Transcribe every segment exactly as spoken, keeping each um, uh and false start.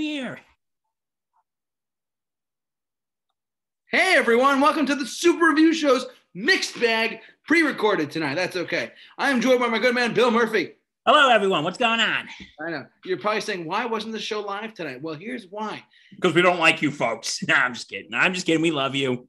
Here. Hey everyone, welcome to the Super Review Show's Mixed Bag, pre-recorded tonight. That's okay. I am joined by my good man, Bill Murphy. Hello everyone, what's going on? I know, you're probably saying, why wasn't the show live tonight? Well, here's why. Because we don't like you folks. No, I'm just kidding. I'm just kidding, we love you.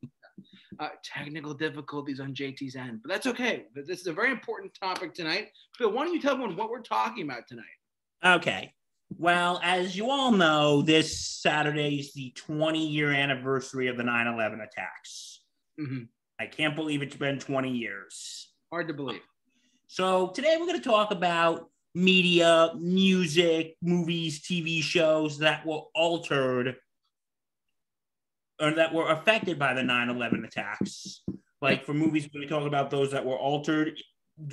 Uh, technical difficulties on J T's end, but that's okay. This is a very important topic tonight. Bill, why don't you tell everyone what we're talking about tonight? Okay. Well, as you all know, this Saturday is the twenty-year anniversary of the nine eleven attacks. Mm-hmm. I can't believe it's been twenty years. Hard to believe. So today we're going to talk about media, music, movies, T V shows that were altered or that were affected by the nine eleven attacks. Like for movies, we're going to talk about those that were altered.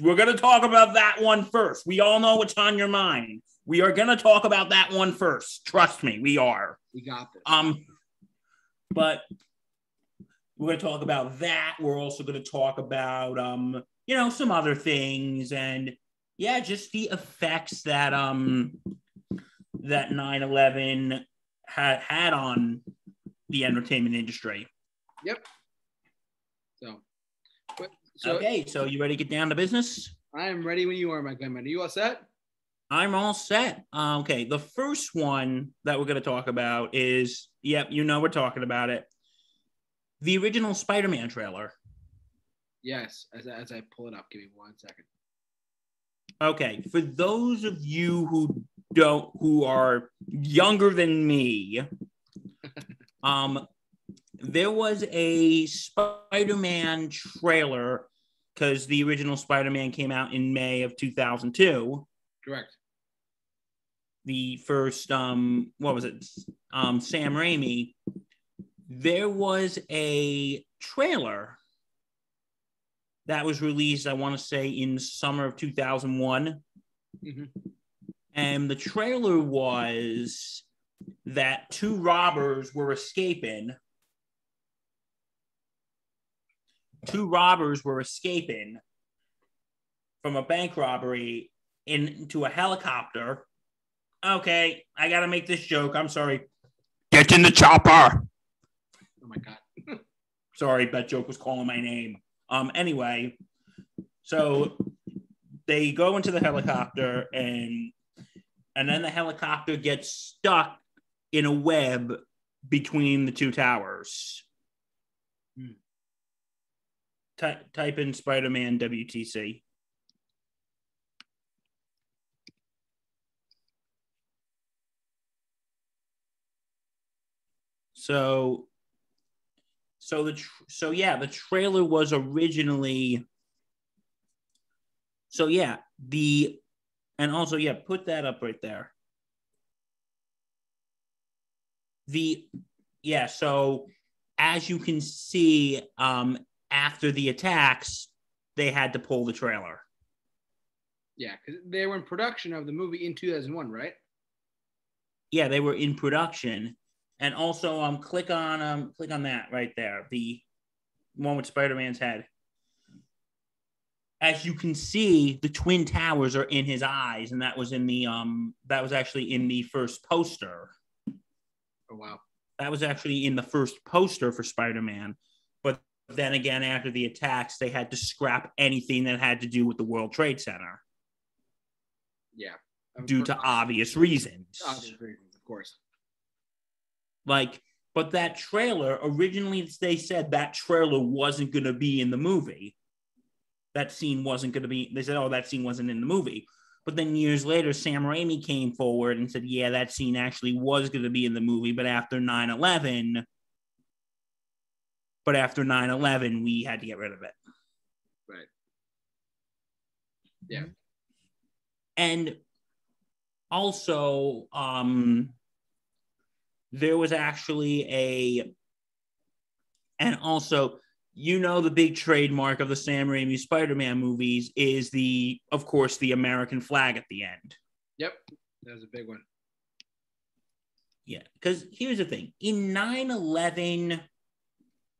We're going to talk about that one first. We all know what's on your mind. We are going to talk about that one first. Trust me, we are. We got this. Um, but we're going to talk about that. We're also going to talk about, um, you know, some other things. And, yeah, just the effects that um, that nine eleven had, had on the entertainment industry. Yep. So, but, so. Okay, so you ready to get down to business? I am ready when you are, my good man. Are you all set? I'm all set. Uh, okay, the first one that we're going to talk about is, yep, you know we're talking about it, the original Spider-Man trailer. Yes, as, as I pull it up, give me one second. Okay, for those of you who don't, who are younger than me, um, there was a Spider-Man trailer because the original Spider-Man came out in May of two thousand two. Correct. The first, um, what was it? Um, Sam Raimi. There was a trailer that was released, I want to say, in the summer of two thousand one. Mm-hmm. And the trailer was that two robbers were escaping. Two robbers were escaping from a bank robbery into a helicopter. Okay, I gotta make this joke. I'm sorry. Get in the chopper. Oh my god. Sorry, that joke was calling my name. Um. Anyway, so they go into the helicopter, and and then the helicopter gets stuck in a web between the two towers. Hmm. Ty- type in Spider-Man W T C. So, so the tr- so yeah, the trailer was originally. So yeah, the, and also yeah, put that up right there. The, yeah. So as you can see, um, after the attacks, they had to pull the trailer. Yeah, because they were in production of the movie in two thousand one, right? Yeah, they were in production. And also, um, click on um, click on that right there, the one with Spider-Man's head. As you can see, the twin towers are in his eyes, and that was in the um, that was actually in the first poster. Oh wow! That was actually in the first poster for Spider-Man. But then again, after the attacks, they had to scrap anything that had to do with the World Trade Center. Yeah, I'm due to obvious reasons. Obvious reasons, of course. Like, but that trailer, originally they said that trailer wasn't going to be in the movie. That scene wasn't going to be, they said, oh, that scene wasn't in the movie. But then years later, Sam Raimi came forward and said, yeah, that scene actually was going to be in the movie. But after nine eleven, but after nine eleven, we had to get rid of it. Right. Yeah. And also, um... there was actually a, and also, you know, the big trademark of the Sam Raimi Spider-Man movies is the, of course, the American flag at the end. Yep, that was a big one. Yeah, because here's the thing. In nine eleven,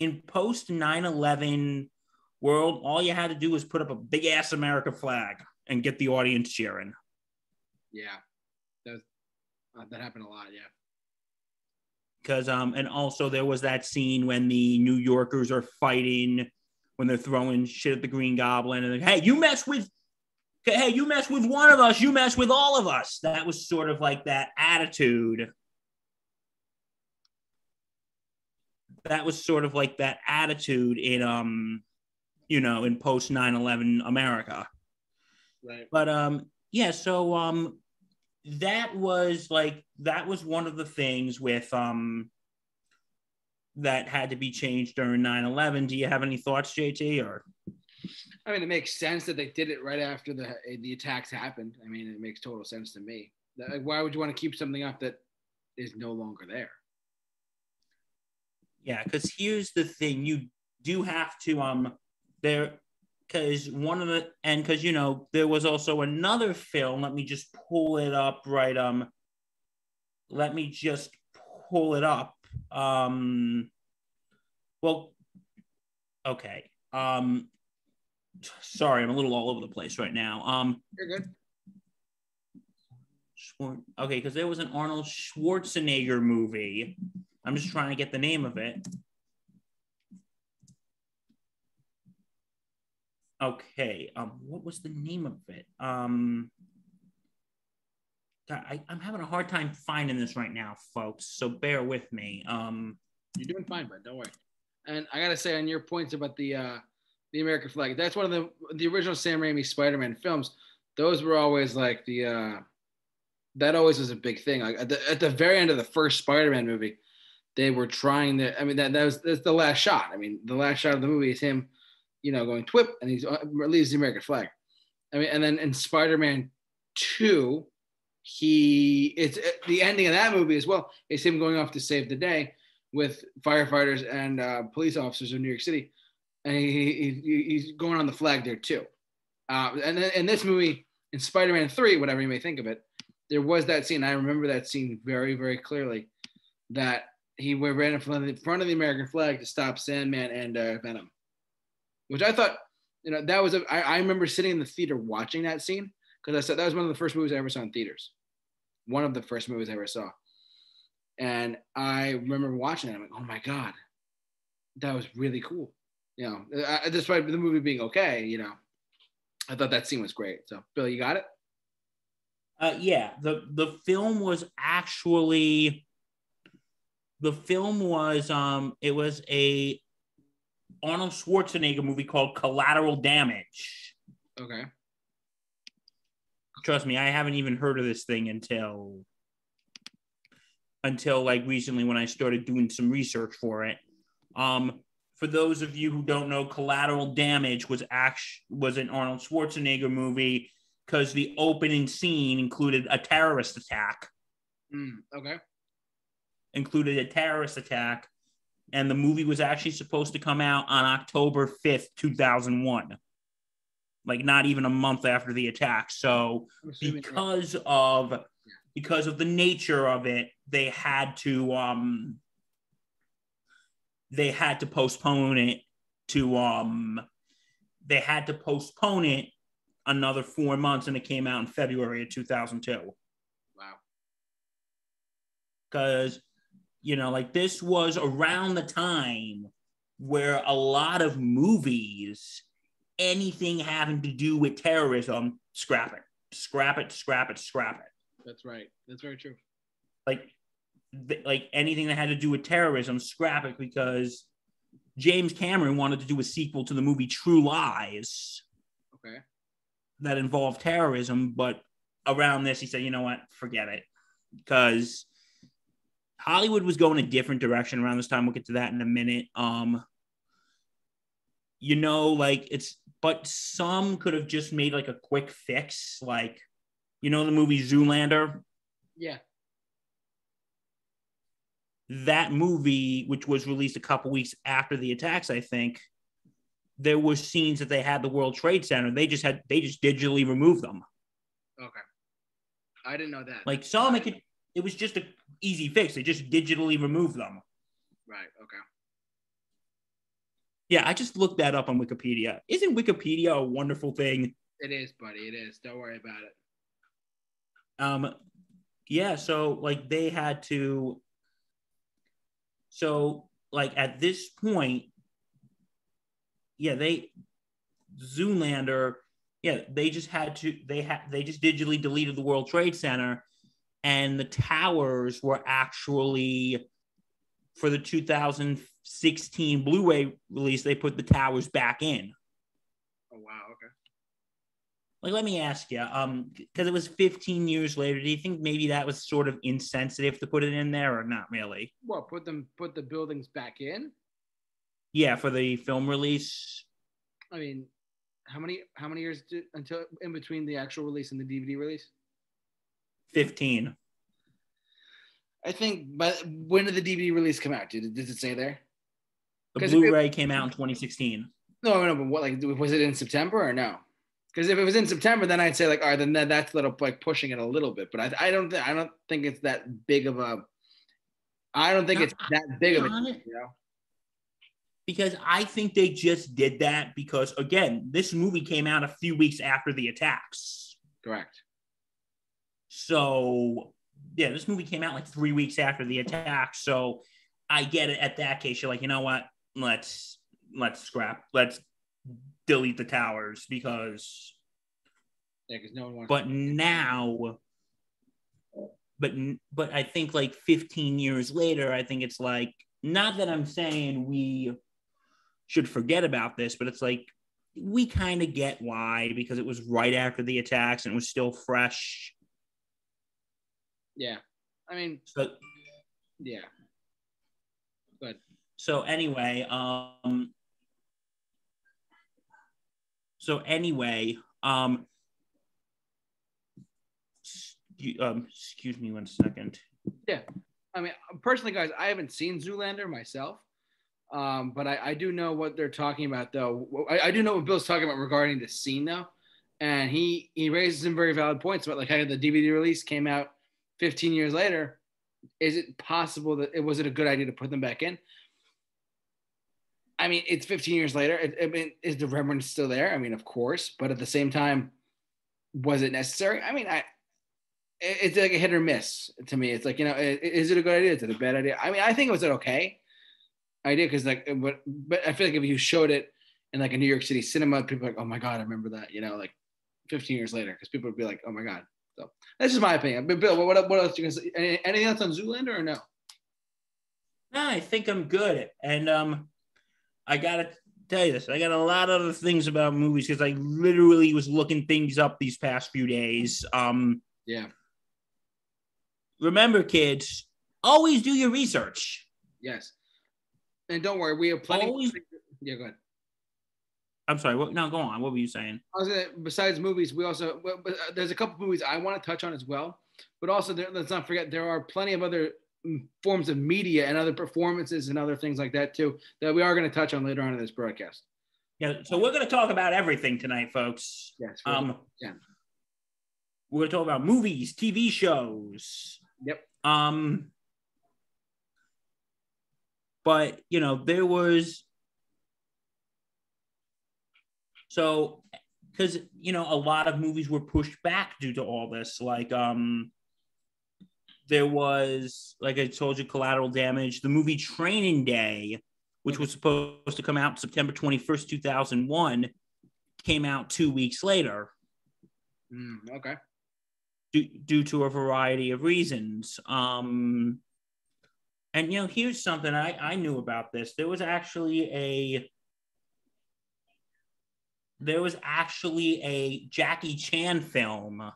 in post nine eleven world, all you had to do was put up a big-ass American flag and get the audience cheering. Yeah, that, was, uh, that happened a lot, yeah. because um and also there was that scene when the New Yorkers are fighting, when they're throwing shit at the Green Goblin and like, hey, you mess with hey, you mess with one of us, you mess with all of us. That was sort of like that attitude. That was sort of like that attitude in um you know, in post nine eleven America. Right. But um yeah, so um that was like that was one of the things with um that had to be changed during nine eleven. Do you have any thoughts, J T? Or I mean, it makes sense that they did it right after the the attacks happened. I mean, it makes total sense to me. Like, why would you want to keep something up that is no longer there? Yeah, because here's the thing: you do have to um there. Because one of the, and because, you know, there was also another film. Let me just pull it up, right? Um, let me just pull it up. Um, well, okay. Um, sorry, I'm a little all over the place right now. Um, You're good. Okay, because there was an Arnold Schwarzenegger movie. I'm just trying to get the name of it. Okay, um, what was the name of it? Um, God, I, I'm having a hard time finding this right now, folks, so bear with me. Um, You're doing fine, bud, don't worry. And I gotta say, on your points about the uh, the American flag, that's one of the, the original Sam Raimi Spider-Man films. Those were always like the, uh, that always was a big thing. Like at the, at the very end of the first Spider-Man movie, they were trying to, I mean, that, that was that's the last shot. I mean, the last shot of the movie is him, you know, going twip, and he leaves the American flag. I mean, and then in Spider-Man two, he it's the ending of that movie as well. It's him going off to save the day with firefighters and uh, police officers in New York City, and he, he he's going on the flag there too. Uh, and then in this movie, in Spider-Man three, whatever you may think of it, there was that scene. I remember that scene very, very clearly. That he ran in front of the, front of the American flag to stop Sandman and uh, Venom. Which I thought, you know, that was, a, I, I remember sitting in the theater watching that scene because I said that was one of the first movies I ever saw in theaters. One of the first movies I ever saw. And I remember watching it. I'm like, oh my God, that was really cool. You know, I, despite the movie being okay, you know, I thought that scene was great. So, Bill, you got it? Uh, yeah, the, the film was actually, the film was, um, it was a, Arnold Schwarzenegger movie called Collateral Damage. Okay. Trust me, I haven't even heard of this thing until until like recently when I started doing some research for it. Um, for those of you who don't know, Collateral Damage was act- was an Arnold Schwarzenegger movie because the opening scene included a terrorist attack. Mm, okay. Included a terrorist attack. And the movie was actually supposed to come out on October fifth, two thousand one. Like not even a month after the attack. So because of because of the nature of it, they had to um they had to postpone it to um they had to postpone it another four months and it came out in February of two thousand two. Wow. 'Cause you know, like this was around the time where a lot of movies, anything having to do with terrorism, scrap it, scrap it, scrap it, scrap it. That's right. That's very true. Like, th- like anything that had to do with terrorism, scrap it, because James Cameron wanted to do a sequel to the movie True Lies. Okay. That involved terrorism, but around this, he said, you know what, forget it, because Hollywood was going a different direction around this time. We'll get to that in a minute. Um, you know, like it's, but some could have just made like a quick fix. Like, you know, the movie Zoolander? Yeah. That movie, which was released a couple weeks after the attacks, I think, there were scenes that they had the World Trade Center. They just had, they just digitally removed them. Okay. I didn't know that. Like some, it could, it was just a, easy fix. They just digitally remove them. Right. Okay. Yeah, I just looked that up on Wikipedia. Isn't Wikipedia a wonderful thing? It is, buddy. It is. Don't worry about it. Um, yeah. So, like, they had to. So like at this point, yeah, they Zoolander, yeah, they just had to, they had, they just digitally deleted the World Trade Center, and the towers were actually, for the two thousand sixteen Blu-ray release, they put the towers back in. Oh, wow. Okay. Like, let me ask you, um, because it was fifteen years later, do you think maybe that was sort of insensitive to put it in there, or not really? Well, put them, put the buildings back in? Yeah, for the film release. I mean, how many how many years do, until in between the actual release and the D V D release? fifteen. I think, but when did the D V D release come out? Did, did it say there? The Blu-ray it, came out in twenty sixteen. No, no, but what, like, was it in September or no? Because if it was in September, then I'd say like, all right, then that's a little like pushing it a little bit. But I, I don't think I don't think it's that big of a. I don't think no, it's that big of a. You know? Because I think they just did that because, again, this movie came out a few weeks after the attacks. Correct. So, yeah, this movie came out like three weeks after the attack. So I get it. At that case, you're like, you know what? Let's let's scrap. Let's delete the towers because. Yeah, because no one wants. But now, but but I think like fifteen years later, I think it's like, not that I'm saying we should forget about this, but it's like we kind of get why, because it was right after the attacks and it was still fresh. Yeah, I mean, so, yeah. But so anyway, um, so anyway, um, um, excuse me one second. Yeah, I mean, personally, guys, I haven't seen Zoolander myself, um, but I, I do know what they're talking about, though. I, I do know what Bill's talking about regarding the scene, though, and he he raises some very valid points about like how the D V D release came out fifteen years later. Is it possible that it was it a good idea to put them back in? I mean, it's fifteen years later. I, I mean, is the remembrance still there? I mean, of course, but at the same time, was it necessary? I mean, I it's like a hit or miss to me. It's like, you know, is it a good idea? Is it a bad idea? I mean, I think it was an okay idea because like, but, but I feel like if you showed it in like a New York City cinema, people are like, oh my God, I remember that, you know, like fifteen years later, because people would be like, oh my God. So that's just my opinion. But Bill, what, what else you gonna say? Any, anything else on Zoolander or no? No, I think I'm good. And um, I gotta tell you this. I got a lot of other things about movies because I literally was looking things up these past few days. Um, yeah. Remember, kids, always do your research. Yes. And don't worry, we have plenty. Always- yeah, go ahead. I'm sorry. What, no, go on. What were you saying? I was gonna, besides movies, we also well, there's a couple movies I want to touch on as well. But also, there, let's not forget there are plenty of other forms of media and other performances and other things like that too that we are going to touch on later on in this broadcast. Yeah. So we're going to talk about everything tonight, folks. Yes. We're, um, yeah. We're going to talk about movies, T V shows. Yep. Um. But you know there was. So, because, you know, a lot of movies were pushed back due to all this. Like, um, there was, like I told you, Collateral Damage. The movie Training Day, which was supposed to come out September twenty-first, two thousand one, came out two weeks later. Mm, okay. Due, due to a variety of reasons. Um, and, you know, here's something I, I knew about this. There was actually a... There was actually a Jackie Chan film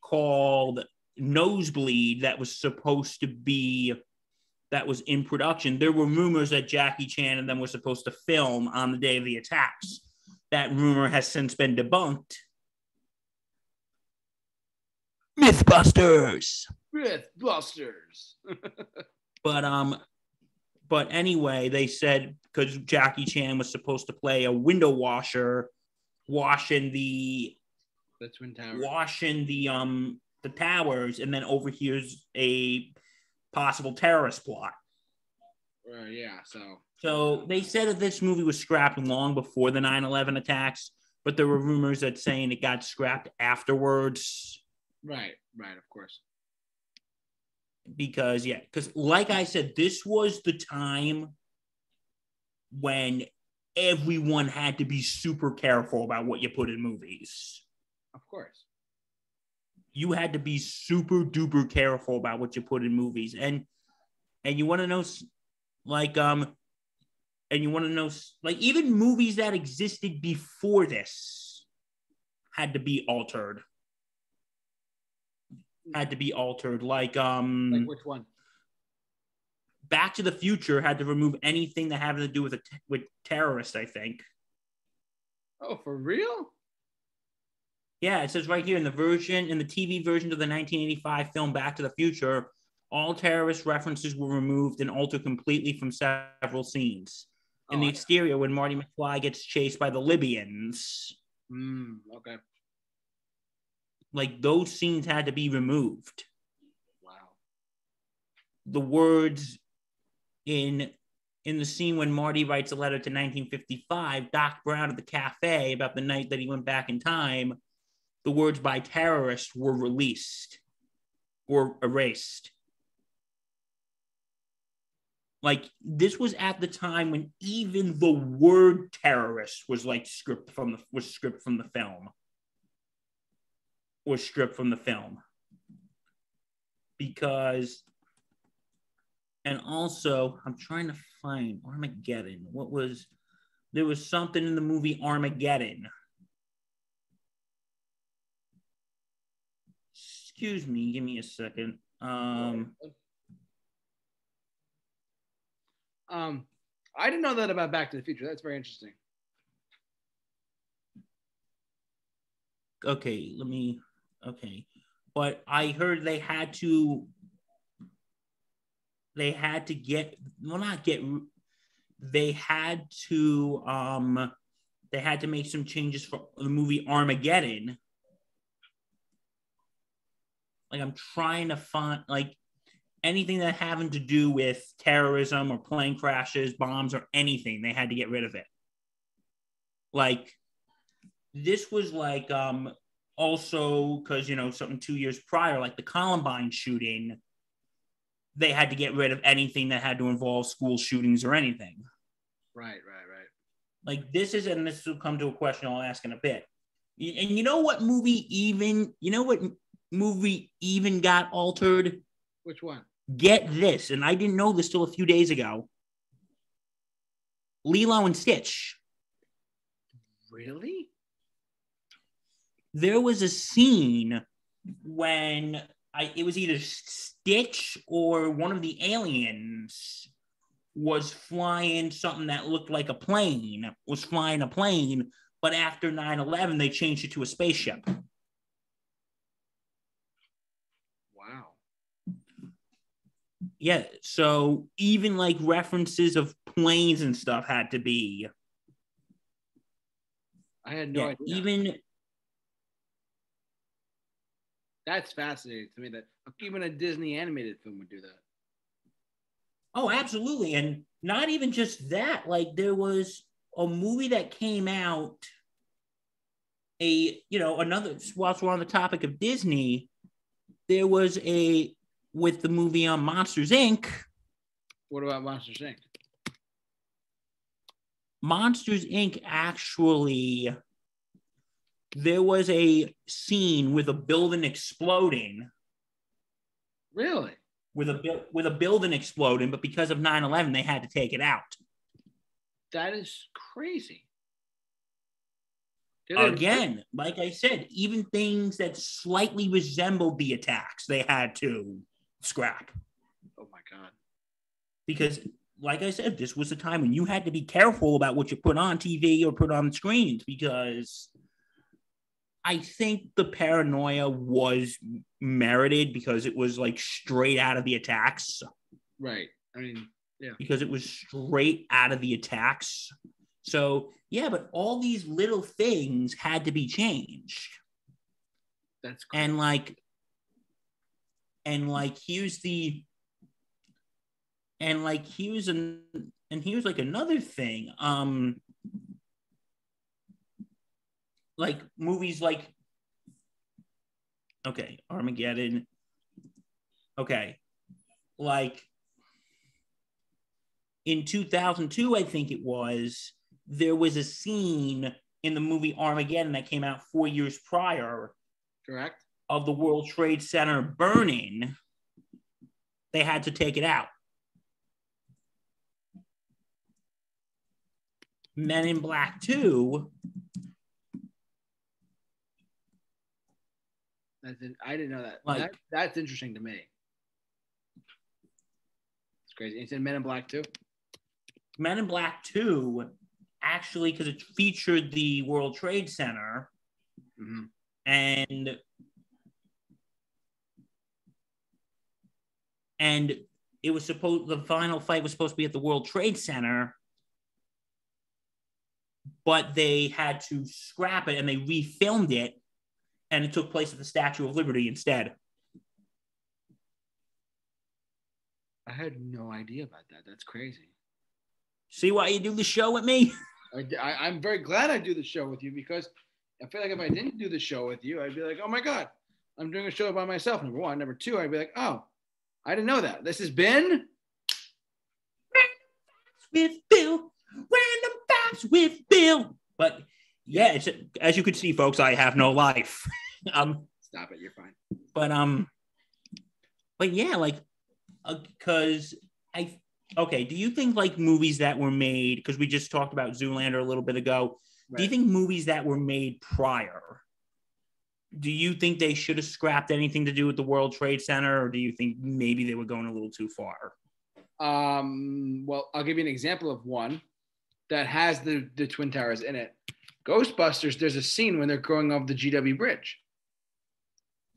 called Nosebleed that was supposed to be, that was in production. There were rumors that Jackie Chan and them were supposed to film on the day of the attacks. That rumor has since been debunked. Mythbusters. Mythbusters. But, um, But anyway, they said, because Jackie Chan was supposed to play a window washer, washing the, the twin towers, washing the um the towers, and then overhears a possible terrorist plot. Uh, yeah, so so they said that this movie was scrapped long before the nine eleven attacks, but there were rumors that saying it got scrapped afterwards. Right, right, of course. because, yeah, because like I said, this was the time when everyone had to be super careful about what you put in movies. Of course. You had to be super duper careful about what you put in movies. And and you want to know, like, um, and you want to know, like, even movies that existed before this had to be altered. Had to be altered. Like, um, like which one? Back to the Future had to remove anything that had to do with a t- with terrorists, I think. Oh, for real? Yeah, it says right here in the version, in the T V version of the nineteen eighty-five film Back to the Future, all terrorist references were removed and altered completely from several scenes. In oh, the exterior, when Marty McFly gets chased by the Libyans. Mm, okay. Like, those scenes had to be removed. Wow. The words in... in the scene when Marty writes a letter to nineteen fifty-five, Doc Brown at the cafe about the night that he went back in time, the words "by terrorists" were released or erased. Like, this was at the time when even the word "terrorist" was like script from the was script from the film, was stripped from the film, because. And also, I'm trying to find Armageddon. What was, there was something in the movie Armageddon. Excuse me, give me a second. Um, um, I didn't know that about Back to the Future. That's very interesting. Okay, let me, okay. But I heard they had to, They had to get, well, not get, they had to, um, they had to make some changes for the movie Armageddon. Like, I'm trying to find, like, anything that having to do with terrorism or plane crashes, bombs, or anything, they had to get rid of it. Like, this was like, um, also, because, you know, something two years prior, like the Columbine shooting, they had to get rid of anything that had to involve school shootings or anything. Right, right, right. Like, this is, and this will come to a question I'll ask in a bit. And you know what movie even, you know what movie even got altered? Which one? Get this, and I didn't know this till a few days ago. Lilo and Stitch. Really? There was a scene when... I, it was either Stitch or one of the aliens was flying something that looked like a plane, was flying a plane, but after nine eleven, they changed it to a spaceship. Wow. Yeah, so even like references of planes and stuff had to be. I had no yeah, idea. Even... That's fascinating to me that even a Disney animated film would do that. Oh, absolutely. And not even just that. Like, there was a movie that came out, a, you know, another, whilst we're on the topic of Disney, there was a, with the movie on Monsters, Incorporated. What about Monsters, Incorporated? Monsters, Incorporated actually... There was a scene with a building exploding. Really? With a with a building exploding, but because of nine eleven, they had to take it out. That is crazy. Did Again, it- like I said, even things that slightly resembled the attacks, they had to scrap. Oh my God. Because, like I said, this was a time when you had to be careful about what you put on T V or put on screens, because... I think the paranoia was merited because it was like straight out of the attacks. Right. I mean, yeah. Because it was straight out of the attacks. So, yeah, but all these little things had to be changed. That's cool. And like, and like, here's the, and like, here's an, and here's like another thing. Um, Like movies like, okay, Armageddon. Okay. like in two thousand two, I think it was, there was a scene in the movie Armageddon that came out four years prior. Correct. Of the World Trade Center burning. They had to take it out. Men in Black two. That's in, I didn't know that. Like, that. That's interesting to me. It's crazy. It's in Men in Black two? Men in Black two, actually, because it featured the World Trade Center. Mm-hmm. And, and it was supposed, the final fight was supposed to be at the World Trade Center, but they had to scrap it and they refilmed it, and it took place at the Statue of Liberty instead. I had no idea about that. That's crazy. See why you do the show with me? I, I, I'm very glad I do the show with you, because I feel like if I didn't do the show with you, I'd be like, oh my God, I'm doing a show by myself, number one. Number two, I'd be like, oh, I didn't know that. This has been Random Facts with Bill. Random Facts with Bill. But yeah, it's, as you can see, folks, I have no life. um, Stop it. You're fine. But um, but yeah, like, because uh, I, okay, do you think like movies that were made, because we just talked about Zoolander a little bit ago, right. Do you think movies that were made prior, do you think they should have scrapped anything to do with the World Trade Center, or do you think maybe they were going a little too far? Um, well, I'll give you an example of one that has the, the Twin Towers in it. Ghostbusters, there's a scene when they're going off the G W Bridge.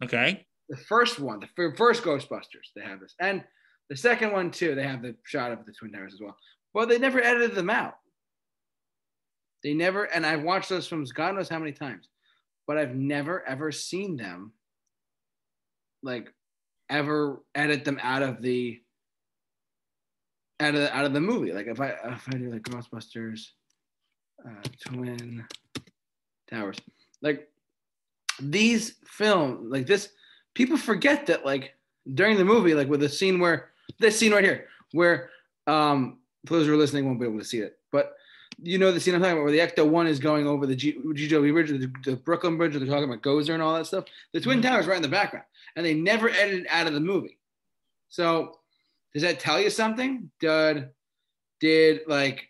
Okay. The first one, the first Ghostbusters, they have this. And the second one, too, they have the shot of the Twin Towers as well. Well, they never edited them out. They never, and I've watched those films God knows how many times, but I've never, ever seen them, like, ever edit them out of the, out of the, out of the movie. Like, if I, if I do, like, Ghostbusters, uh, Twin Towers. Like, these films, like, this, people forget that, like, during the movie, like, with the scene where, this scene right here, where, um, for those who are listening won't be able to see it, but, you know the scene I'm talking about where the Ecto one is going over the G W Bridge, the, the Brooklyn Bridge, they're talking about Gozer and all that stuff. The Twin Towers right in the background, and they never edited out of the movie. So does that tell you something? Did, did like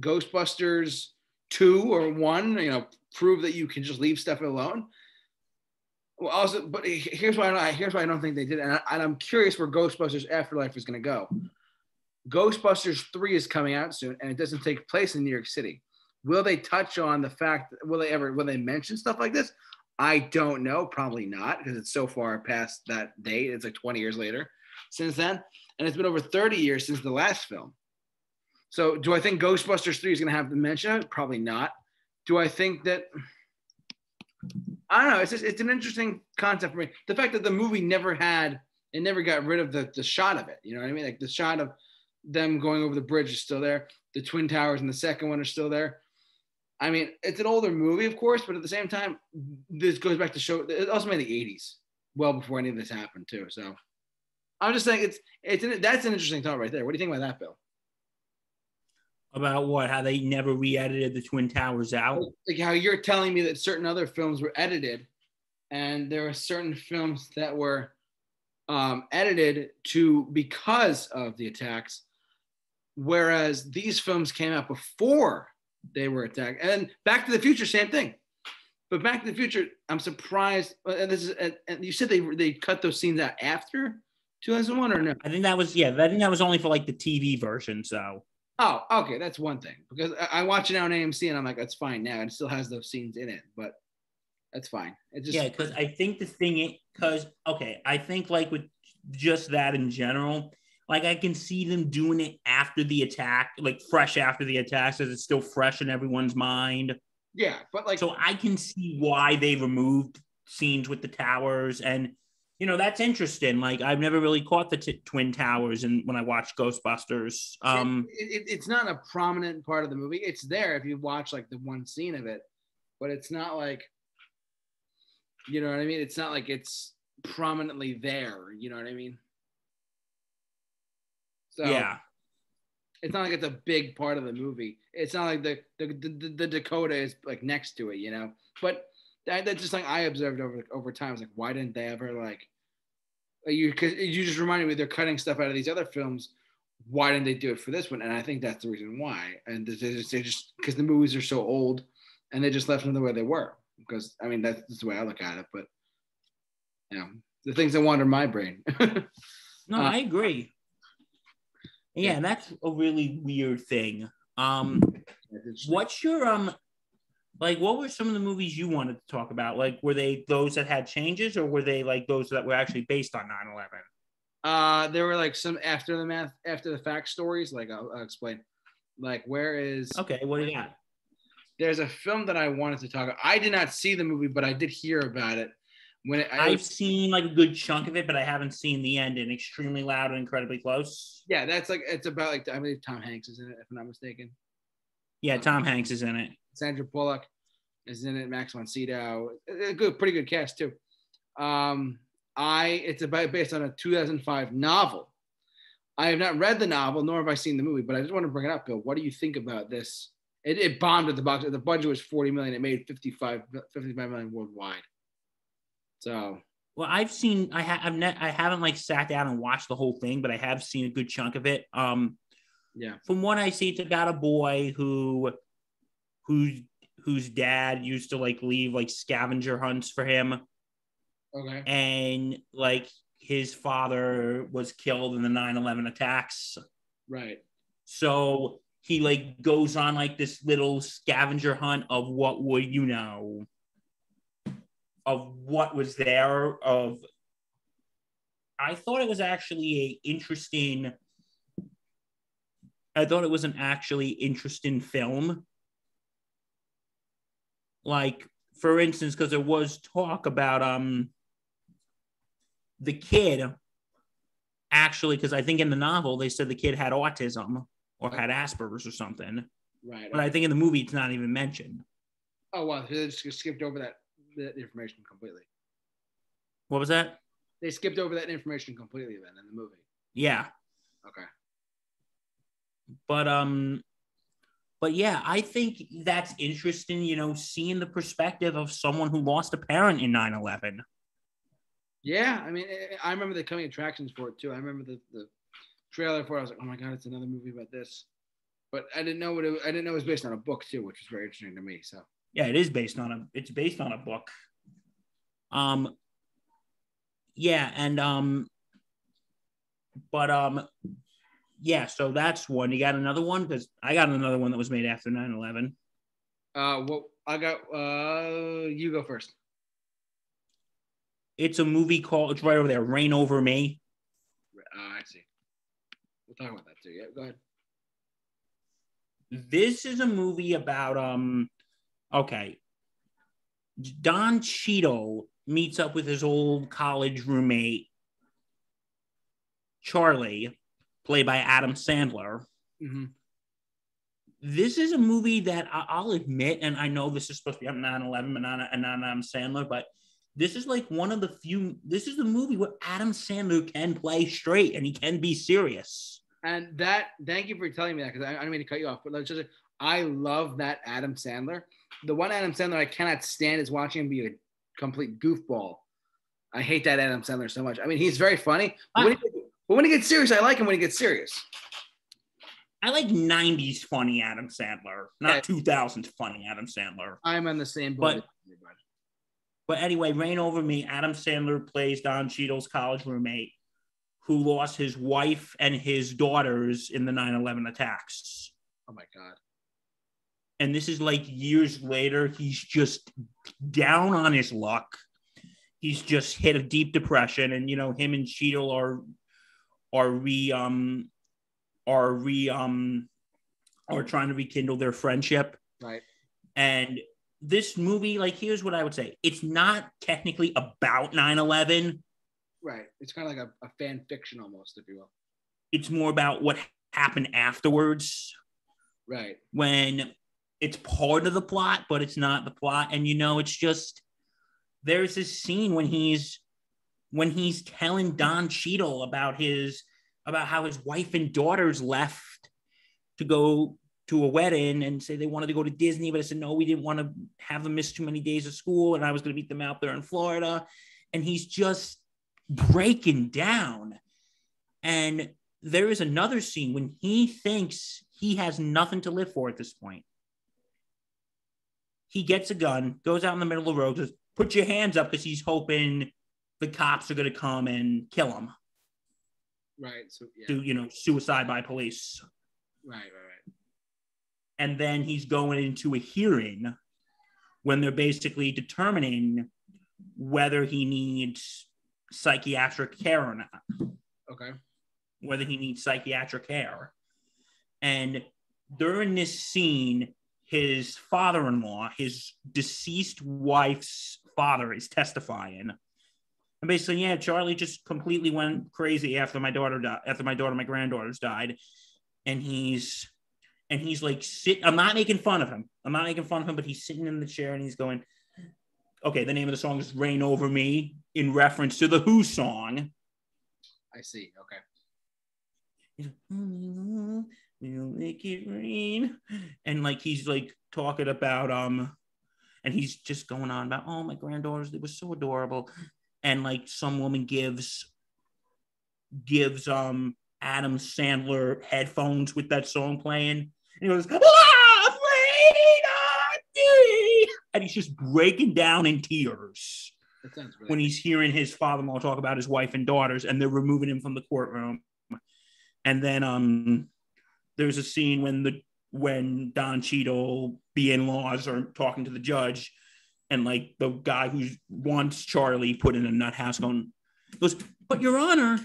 Ghostbusters two or one, you know, prove that you can just leave stuff alone? Well, also, but here's why I don't, here's why I don't think they did, and, I, and I'm curious where Ghostbusters Afterlife is going to go. Ghostbusters three is coming out soon, and it doesn't take place in New York City. Will they touch on the fact, will they ever, will they mention stuff like this? I don't know. Probably not, because it's so far past that date. It's like twenty years later since then. And it's been over thirty years since the last film. So do I think Ghostbusters three is going to have the mention of it? Probably not. Do I think that, I don't know. It's just, it's an interesting concept for me. The fact that the movie never had, it never got rid of the, the shot of it. You know what I mean? Like the shot of them going over the bridge is still there. The Twin Towers and the second one are still there. I mean, it's an older movie, of course, but at the same time, this goes back to show. It also made the eighties, well before any of this happened, too. So, I'm just saying it's it's an, that's an interesting thought right there. What do you think about that, Bill? About what? How they never re-edited the Twin Towers out? Like how you're telling me that certain other films were edited, and there were certain films that were um, edited to because of the attacks. Whereas these films came out before they were attacked. And Back to the Future, same thing. But Back to the Future, I'm surprised. And this is, and, and you said they they cut those scenes out after two thousand one or no? I think that was, yeah, I think that was only for like the T V version, so. Oh, okay, that's one thing. Because I, I watch it now on A M C and I'm like, that's fine now. It still has those scenes in it, but that's fine. It just, yeah, because I think the thing is, because, okay, I think like with just that in general, like, I can see them doing it after the attack, like, fresh after the attack, so it's still fresh in everyone's mind. Yeah, but, like... So I can see why they removed scenes with the towers, and, you know, that's interesting. Like, I've never really caught the t- Twin Towers in, when I watched Ghostbusters. Um, it, it, it's not a prominent part of the movie. It's there if you watch, like, the one scene of it, but it's not, like... You know what I mean? It's not like it's prominently there, you know what I mean? So yeah, it's not like it's a big part of the movie. It's not like the the the, the Dakota is like next to it, you know. But that, that's just like I observed over over time. It's like, why didn't they ever like you? Because you just reminded me they're cutting stuff out of these other films. Why didn't they do it for this one? And I think that's the reason why. And they just because the movies are so old, and they just left them the way they were. Because I mean, that's, that's the way I look at it. But you know, the things that wander my brain. No, uh, I agree. Yeah, that's a really weird thing. Um, what's your um, like, what were some of the movies you wanted to talk about? Like, were they those that had changes, or were they like those that were actually based on nine eleven? Uh, there were like some after the math, after the fact stories. Like, I'll, I'll explain. Like, where is okay? What do you got? There's a film that I wanted to talk about. I did not see the movie, but I did hear about it. When it, I, I've seen like a good chunk of it, but I haven't seen the end. And Extremely Loud and Incredibly Close. Yeah, that's like it's about like I believe Tom Hanks is in it, if I'm not mistaken. Yeah, um, Tom Hanks is in it. Sandra Bullock is in it. Max von Sydow. A good, pretty good cast too. Um, I it's about based on a two thousand five novel. I have not read the novel, nor have I seen the movie, but I just want to bring it up, Bill. What do you think about this? It, it bombed at the box. The budget was forty million dollars. It made fifty-five million dollars worldwide. So well, I've seen I have I've ne- I haven't like sat down and watched the whole thing, but I have seen a good chunk of it. Um, yeah. From what I see, it's about a boy who, whose whose dad used to like leave like scavenger hunts for him. Okay. And like his father was killed in the nine eleven attacks. Right. So he like goes on like this little scavenger hunt of what would you know. Of what was there, of I thought it was actually a interesting I thought it was an actually interesting film. Like, for instance, because there was talk about um the kid actually, because I think in the novel they said the kid had autism or had Asperger's or something. Right. But I think in the movie it's not even mentioned. Oh wow, they just skipped over that. That information completely. What was that? They skipped over that information completely then in the movie. Yeah. Okay. But um but yeah, I think that's interesting, you know, seeing the perspective of someone who lost a parent in nine eleven. Yeah, I mean, I remember the coming attractions for it too. I remember the, the trailer for it. I was like, oh my God, it's another movie about this. But I didn't know what it I didn't know it was based on a book too, which was very interesting to me. So yeah, it is based on a, it's based on a book. Um, yeah, and, um, but, um, yeah, so that's one. You got another one? Because I got another one that was made after nine eleven. Uh, well, I got, uh, you go first. It's a movie called, it's right over there, Rain Over Me. Uh, I see. We'll talk about that too. Yeah, go ahead. This is a movie about, um, okay, Don Cheadle meets up with his old college roommate, Charlie, played by Adam Sandler. Mm-hmm. This is a movie that I'll admit, and I know this is supposed to be nine eleven, but not, not Adam Sandler, but this is like one of the few, this is the movie where Adam Sandler can play straight and he can be serious. And that, thank you for telling me that, because I, I didn't mean to cut you off, but let's just, I love that Adam Sandler. The one Adam Sandler I cannot stand is watching him be a complete goofball. I hate that Adam Sandler so much. I mean, he's very funny. But when, he, but when he gets serious, I like him when he gets serious. I like nineties funny Adam Sandler, not yeah. two thousands funny Adam Sandler. I'm on the same boat. But, but anyway, Rain Over Me, Adam Sandler plays Don Cheadle's college roommate who lost his wife and his daughters in the nine eleven attacks. Oh, my God. And this is like years later, he's just down on his luck. He's just hit a deep depression. And, you know, him and Cheadle are, are re, um, are re, um, are trying to rekindle their friendship. Right. And this movie, like, here's what I would say. It's not technically about nine eleven. Right. It's kind of like a, a fan fiction almost, if you will. It's more about what happened afterwards. Right. When... It's part of the plot, but it's not the plot. And, you know, it's just, there's this scene when he's, when he's telling Don Cheadle about his about how his wife and daughters left to go to a wedding and say they wanted to go to Disney, but I said, no, we didn't want to have them miss too many days of school. And I was going to meet them out there in Florida. And he's just breaking down. And there is another scene when he thinks he has nothing to live for at this point. He gets a gun, goes out in the middle of the road, says, put your hands up, because he's hoping the cops are going to come and kill him. Right. So, yeah. Do, you know, suicide by police. Right, right, right. And then he's going into a hearing when they're basically determining whether he needs psychiatric care or not. Okay. Whether he needs psychiatric care. And during this scene, his father-in-law, his deceased wife's father, is testifying. And basically, yeah, Charlie just completely went crazy after my daughter died, after my daughter, my granddaughters died. And he's... And he's like, sit, I'm not making fun of him. I'm not making fun of him, but he's sitting in the chair and he's going, okay, the name of the song is Rain Over Me, in reference to the Who song. I see. Okay. He's like, mm, we'll make it rain. And like, he's like talking about, um, and he's just going on about, oh, my granddaughters, they were so adorable. And like some woman gives, gives, um, Adam Sandler headphones with that song playing. And he goes, ah, and he's just breaking down in tears when he's hearing his father-in-law talk about his wife and daughters, and they're removing him from the courtroom. And then um, there's a scene when the when Don Cheadle, the in-laws, are talking to the judge, and like the guy who wants Charlie put in a nut house going, goes, but Your Honor,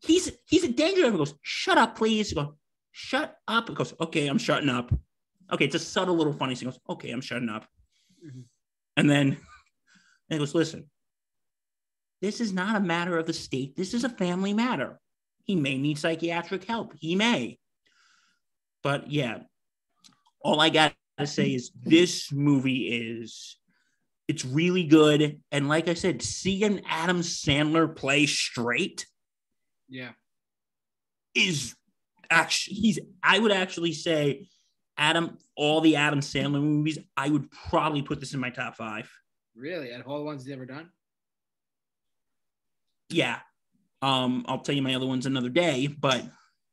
He's he's a danger. Everyone goes, shut up, please. He goes, shut up. It goes, okay, I'm shutting up. Okay, it's a subtle little funny scene. He goes, okay, I'm shutting up. Mm-hmm. And then and he goes, listen, this is not a matter of the state. This is a family matter. He may need psychiatric help. He may. But yeah, all I got to say is this movie is, it's really good. And like I said, seeing Adam Sandler play straight. Yeah, is actually he's. I would actually say, Adam, all the Adam Sandler movies, I would probably put this in my top five. Really, out of all the ones he's ever done? Yeah, um, I'll tell you my other ones another day. But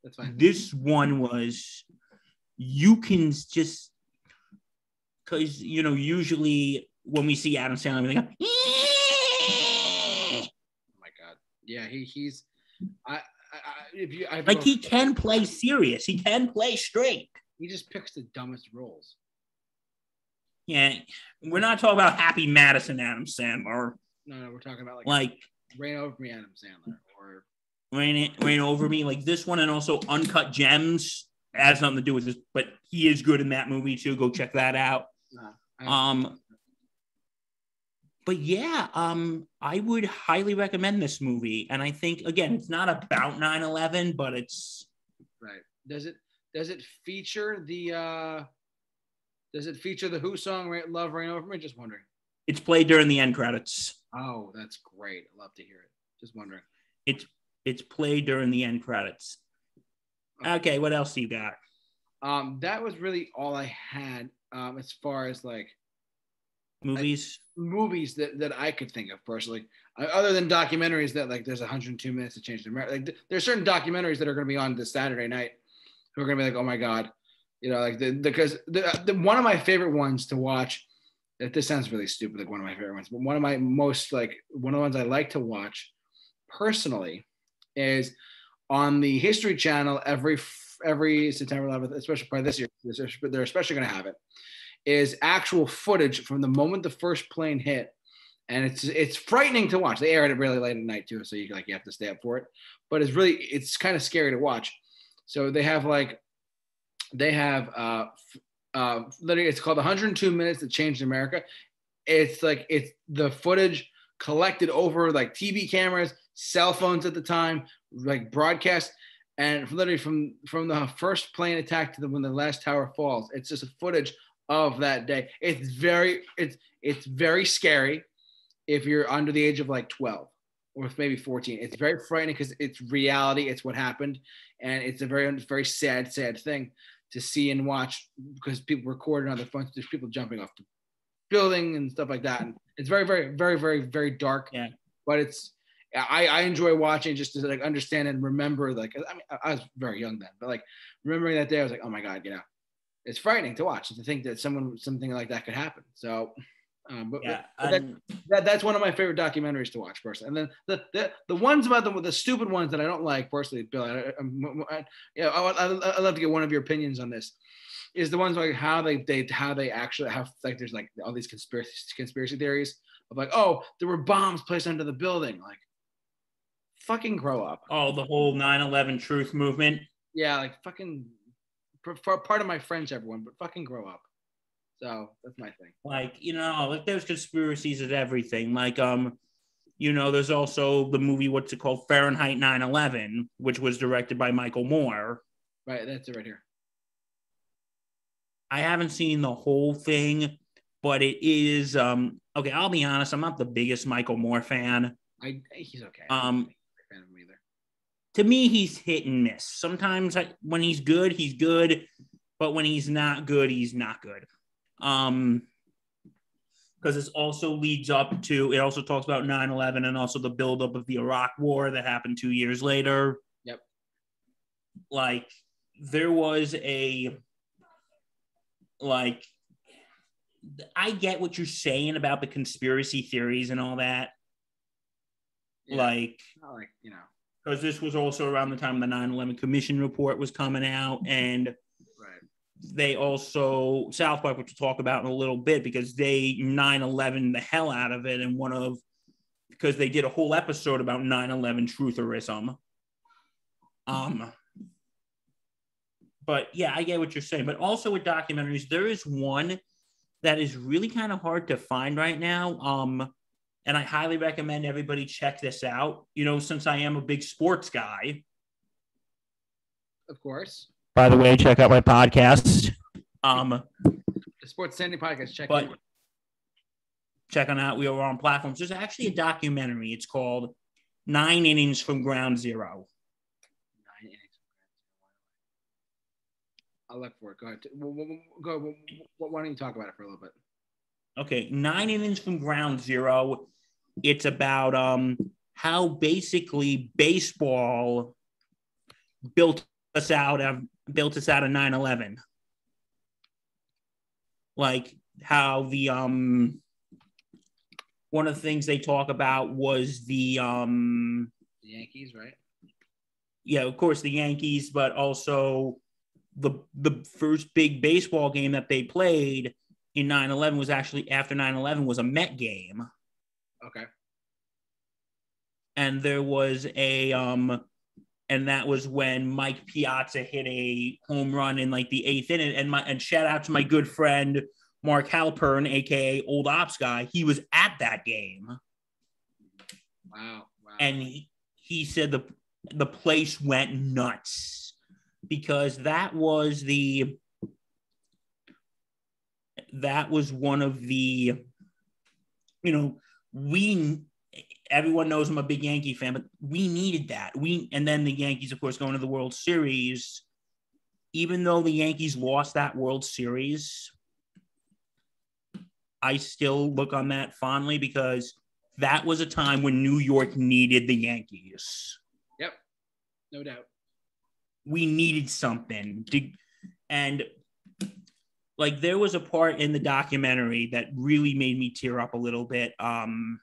that's fine. This one was, you can just, because you know usually when we see Adam Sandler, we think, oh my god, yeah, he he's. I, I, if you, I like, he can play serious. He can play straight. He just picks the dumbest roles. Yeah, we're not talking about Happy Madison Adam Sandler. No, no, we're talking about like, like Rain Over Me Adam Sandler, or Rain Rain Over Me, like this one, and also Uncut Gems. It has nothing to do with this, but he is good in that movie too. Go check that out. Uh, um, But yeah, um, I would highly recommend this movie. And I think, again, it's not about nine eleven, but it's right. Does it does it feature the uh, does it feature the Who song Love Rain Over Me? Just wondering. It's played during the end credits. Oh, that's great. I'd love to hear it. Just wondering. It's it's played during the end credits. Okay, okay, what else do you got? Um, that was really all I had um, as far as like movies. I, movies that, that I could think of personally, uh, other than documentaries that like there's one hundred two minutes to change the America. Like th- there's certain documentaries that are going to be on this Saturday night who are going to be like, oh my god, you know, like the because the, the, the one of my favorite ones to watch. This sounds really stupid, like one of my favorite ones, but one of my most like one of the ones I like to watch personally is on the History Channel every every September eleventh, especially by this year. They're especially going to have it. Is actual footage from the moment the first plane hit, and it's it's frightening to watch. They aired it really late at night too, so you like you have to stay up for it. But it's really it's kind of scary to watch. So they have like they have uh uh literally it's called one hundred two Minutes That Changed America. It's like it's the footage collected over like T V cameras, cell phones at the time, like broadcast. And literally from from the first plane attack to the when the last tower falls, it's just a footage of that day. It's very it's it's very scary if you're under the age of like twelve. or maybe fourteen. It's very frightening because it's reality. It's what happened. And it's a very, very sad, sad thing to see and watch, because people recording on their phones. There's people jumping off the building and stuff like that. And it's very, very, very, very, very dark. Yeah. But it's, I, I enjoy watching just to like understand and remember, like, I mean, I was very young then, but like remembering that day, I was like, oh my God, you know, it's frightening to watch, to think that someone, something like that could happen. So, um, but, yeah, but that, that, that's one of my favorite documentaries to watch personally. And then the, the, the ones about the, the stupid ones that I don't like personally, Bill, I, I, I, you know, I, I'd love to get one of your opinions on this, is the ones like how they, they, how they actually have, like, there's like all these conspiracy conspiracy theories of like, oh, there were bombs placed under the building. Like, fucking grow up. Oh, the whole nine eleven truth movement. Yeah, like fucking part of my French, everyone, but fucking grow up. So that's my thing. Like, you know, like there's conspiracies of everything. Like, um, you know, there's also the movie, what's it called? Fahrenheit nine eleven, which was directed by Michael Moore. Right, that's it right here. I haven't seen the whole thing, but it is, um, okay, I'll be honest, I'm not the biggest Michael Moore fan. I, he's okay. Um, either. To me, he's hit and miss. Sometimes I, when he's good, he's good, but when he's not good, he's not good. Um, because this also leads up to, it also talks about nine eleven and also the buildup of the Iraq War that happened two years later. Yep. Like, there was a, like, I get what you're saying about the conspiracy theories and all that. Yeah, like, like, you know, because this was also around the time the nine eleven Commission report was coming out, and right. They also, South Park, which we'll talk about in a little bit, because they nine eleven the hell out of it, and one of, because they did a whole episode about nine eleven trutherism. Um, but yeah, I get what you're saying. But also with documentaries, there is one that is really kind of hard to find right now. Um. And I highly recommend everybody check this out. You know, since I am a big sports guy. Of course. By the way, check out my podcast. Um, the Sports Sandy podcast. Check it out. Check on out. We are on platforms. There's actually a documentary. It's called Nine Innings from Ground Zero. Nine innings. I'll look for it. Go ahead. Go. Why don't you talk about it for a little bit? Okay, Nine Innings from Ground Zero. It's about um, how basically baseball built us out of built us out of nine eleven. Like how the um, one of the things they talk about was the um, the Yankees, right? Yeah, of course the Yankees, but also the the first big baseball game that they played in nine eleven was actually after nine eleven was a Met game. Okay. And there was a, um, and that was when Mike Piazza hit a home run in like the eighth inning. And my, and shout out to my good friend, Mark Halpern, A K A Old Ops Guy. He was at that game. Wow. Wow. And he, he said the, the place went nuts because that was the, that was one of the, you know, we, everyone knows I'm a big Yankee fan, but we needed that. We, and then the Yankees, of course, going to the World Series, even though the Yankees lost that World Series, I still look on that fondly because that was a time when New York needed the Yankees. Yep. No doubt. We needed something to, and like there was a part in the documentary that really made me tear up a little bit. Um,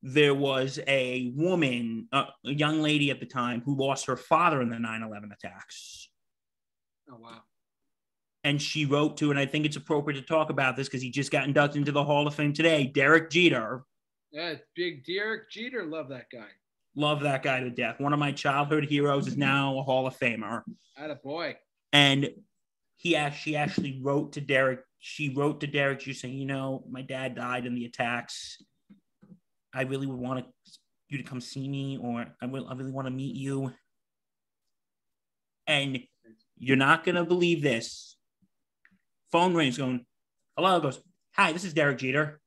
there was a woman, uh, a young lady at the time, who lost her father in the nine eleven attacks. Oh, wow. And she wrote to, and I think it's appropriate to talk about this because he just got inducted into the Hall of Fame today, Derek Jeter. Yeah, big Derek Jeter. Love that guy. Love that guy to death. One of my childhood heroes is now a Hall of Famer. Attaboy. And He actually, she actually wrote to Derek. She wrote to Derek, you saying, you know, my dad died in the attacks. I really would want to, you to come see me, or I will. I really want to meet you. And you're not going to believe this. Phone rings going, hello. It goes, hi, this is Derek Jeter.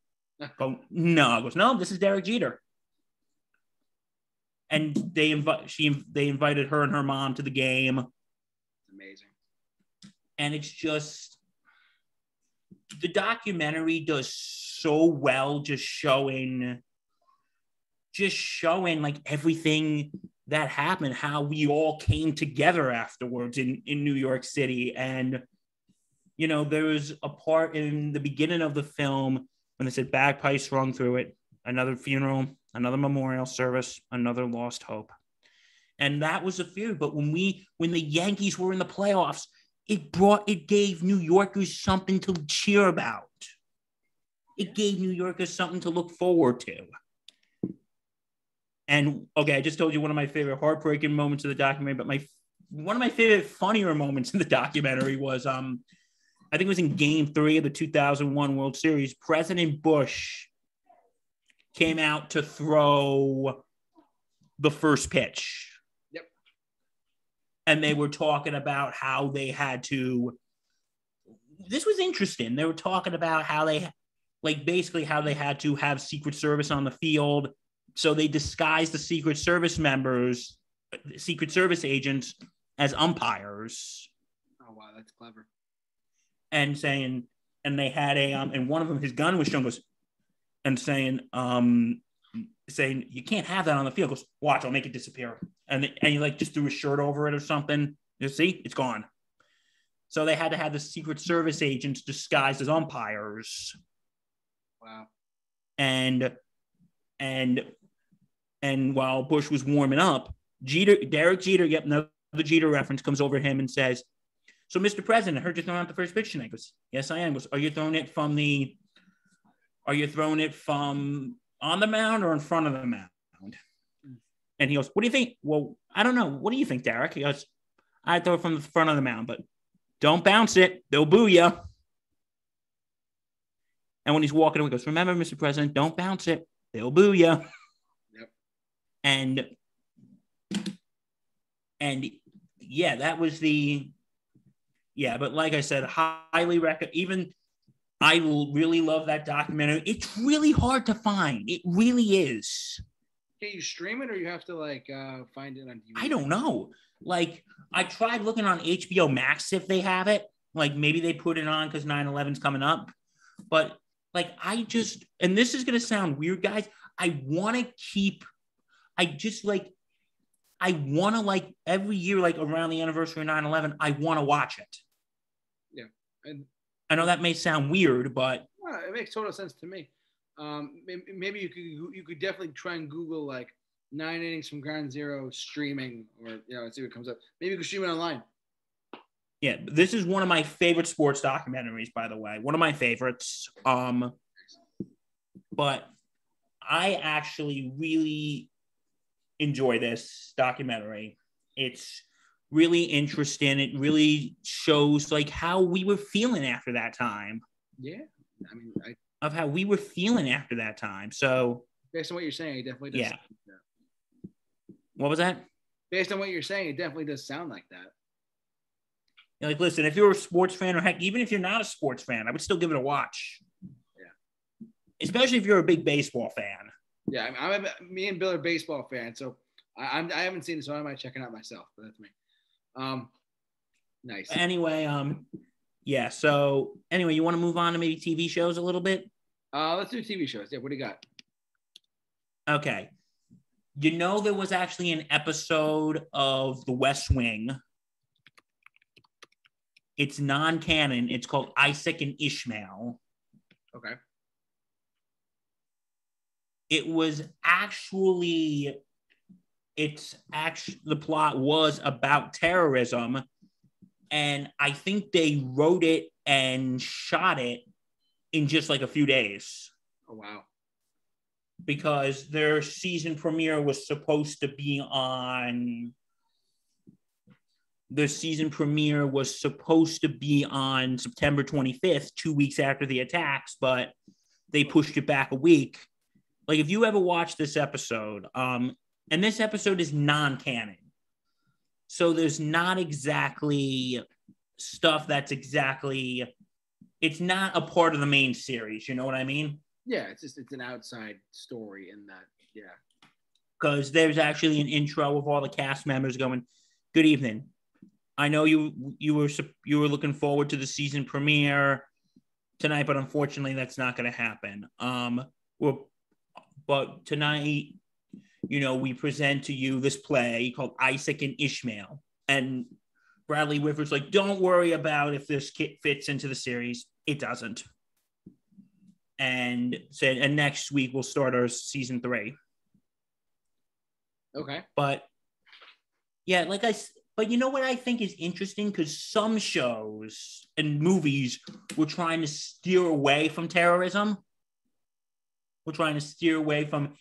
Go, no, it goes, no, this is Derek Jeter. and they invite she they invited her and her mom to the game. Amazing. And it's just, the documentary does so well just showing just showing like everything that happened, how we all came together afterwards in, in New York City. And, you know, there was a part in the beginning of the film when they said bagpipes rung through it, another funeral, another memorial service, another lost hope. And that was a fear. But when we, when the Yankees were in the playoffs, it brought, it gave New Yorkers something to cheer about. It gave New Yorkers something to look forward to. And, okay, I just told you one of my favorite heartbreaking moments of the documentary, but my one of my favorite funnier moments in the documentary was, um, I think it was in game three of the two thousand one World Series, President Bush came out to throw the first pitch. Yep. And they were talking about how they had to – this was interesting. They were talking about how they – like basically how they had to have Secret Service on the field. So they disguised the Secret Service members, Secret Service agents, as umpires. Oh, wow, that's clever. And saying, and they had a, um, and one of them, his gun was shown, goes, and saying, um, saying, you can't have that on the field. Goes, watch, I'll make it disappear. And, and he like just threw a shirt over it or something. You see, it's gone. So they had to have the Secret Service agents disguised as umpires. Wow. And, and, And while Bush was warming up, Jeter, Derek Jeter, yep, another Jeter reference, comes over to him and says, so, Mister President, I heard you're throwing out the first pitch tonight. He goes, yes, I am. He goes, are you throwing it from the, are you throwing it from on the mound or in front of the mound? And he goes, what do you think? Well, I don't know. What do you think, Derek? He goes, I throw it from the front of the mound, but don't bounce it. They'll boo you. And when he's walking away, he goes, remember, Mister President, don't bounce it. They'll boo you. And, and yeah, that was the, yeah, but like I said, highly recommend, even, I really love that documentary. It's really hard to find. It really is. Can you stream it or you have to like uh, find it on D V D? I don't know. Like I tried looking on H B O Max if they have it, like maybe they put it on because nine eleven's coming up, but like, I just, and this is going to sound weird, guys. I want to keep I just like, I want to like every year, like around the anniversary of nine eleven, I want to watch it. Yeah. And I know that may sound weird, but. Well, it makes total sense to me. Um, maybe you could, you could definitely try and Google like nine innings from ground zero streaming or, you know, see what comes up. Maybe you could stream it online. Yeah. This is one of my favorite sports documentaries, by the way, one of my favorites. Um, but I actually really enjoy this documentary. It's really interesting. It really shows like how we were feeling after that time. Yeah, I mean, I, of how we were feeling after that time. So based on what you're saying, it definitely does. Yeah. Sound like that. What was that? Based on what you're saying, it definitely does sound like that. Yeah, like, listen, if you're a sports fan, or heck, even if you're not a sports fan, I would still give it a watch. Yeah. Especially if you're a big baseball fan. Yeah, I mean, I'm, me and Bill are baseball fans, so I, I'm, I haven't seen it, so I might check it out myself, but that's me. Um, nice. Anyway, um, yeah, so anyway, you want to move on to maybe T V shows a little bit? Uh, let's do T V shows. Yeah, what do you got? Okay. You know, there was actually an episode of The West Wing. It's non-canon. It's called Isaac and Ishmael. Okay. It was actually, it's actually, the plot was about terrorism. And I think they wrote it and shot it in just like a few days. Oh, wow. Because their season premiere was supposed to be on, the season premiere was supposed to be on September twenty-fifth, two weeks after the attacks, but they pushed it back a week. Like, if you ever watch this episode, um, and this episode is non-canon, so there's not exactly stuff that's exactly, it's not a part of the main series, you know what I mean? Yeah, it's just, it's an outside story in that, yeah. because there's actually an intro of all the cast members going, "Good evening. I know you you were you were looking forward to the season premiere tonight, but unfortunately that's not going to happen. Um, we're but tonight, you know, we present to you this play called Isaac and Ishmael." And Bradley Whitford's like, "Don't worry about if this kid fits into the series. It doesn't." And said, "And next week we'll start our season three." Okay. But yeah, like I, but you know what I think is interesting? Because some shows and movies were trying to steer away from terrorism. We're trying to steer away from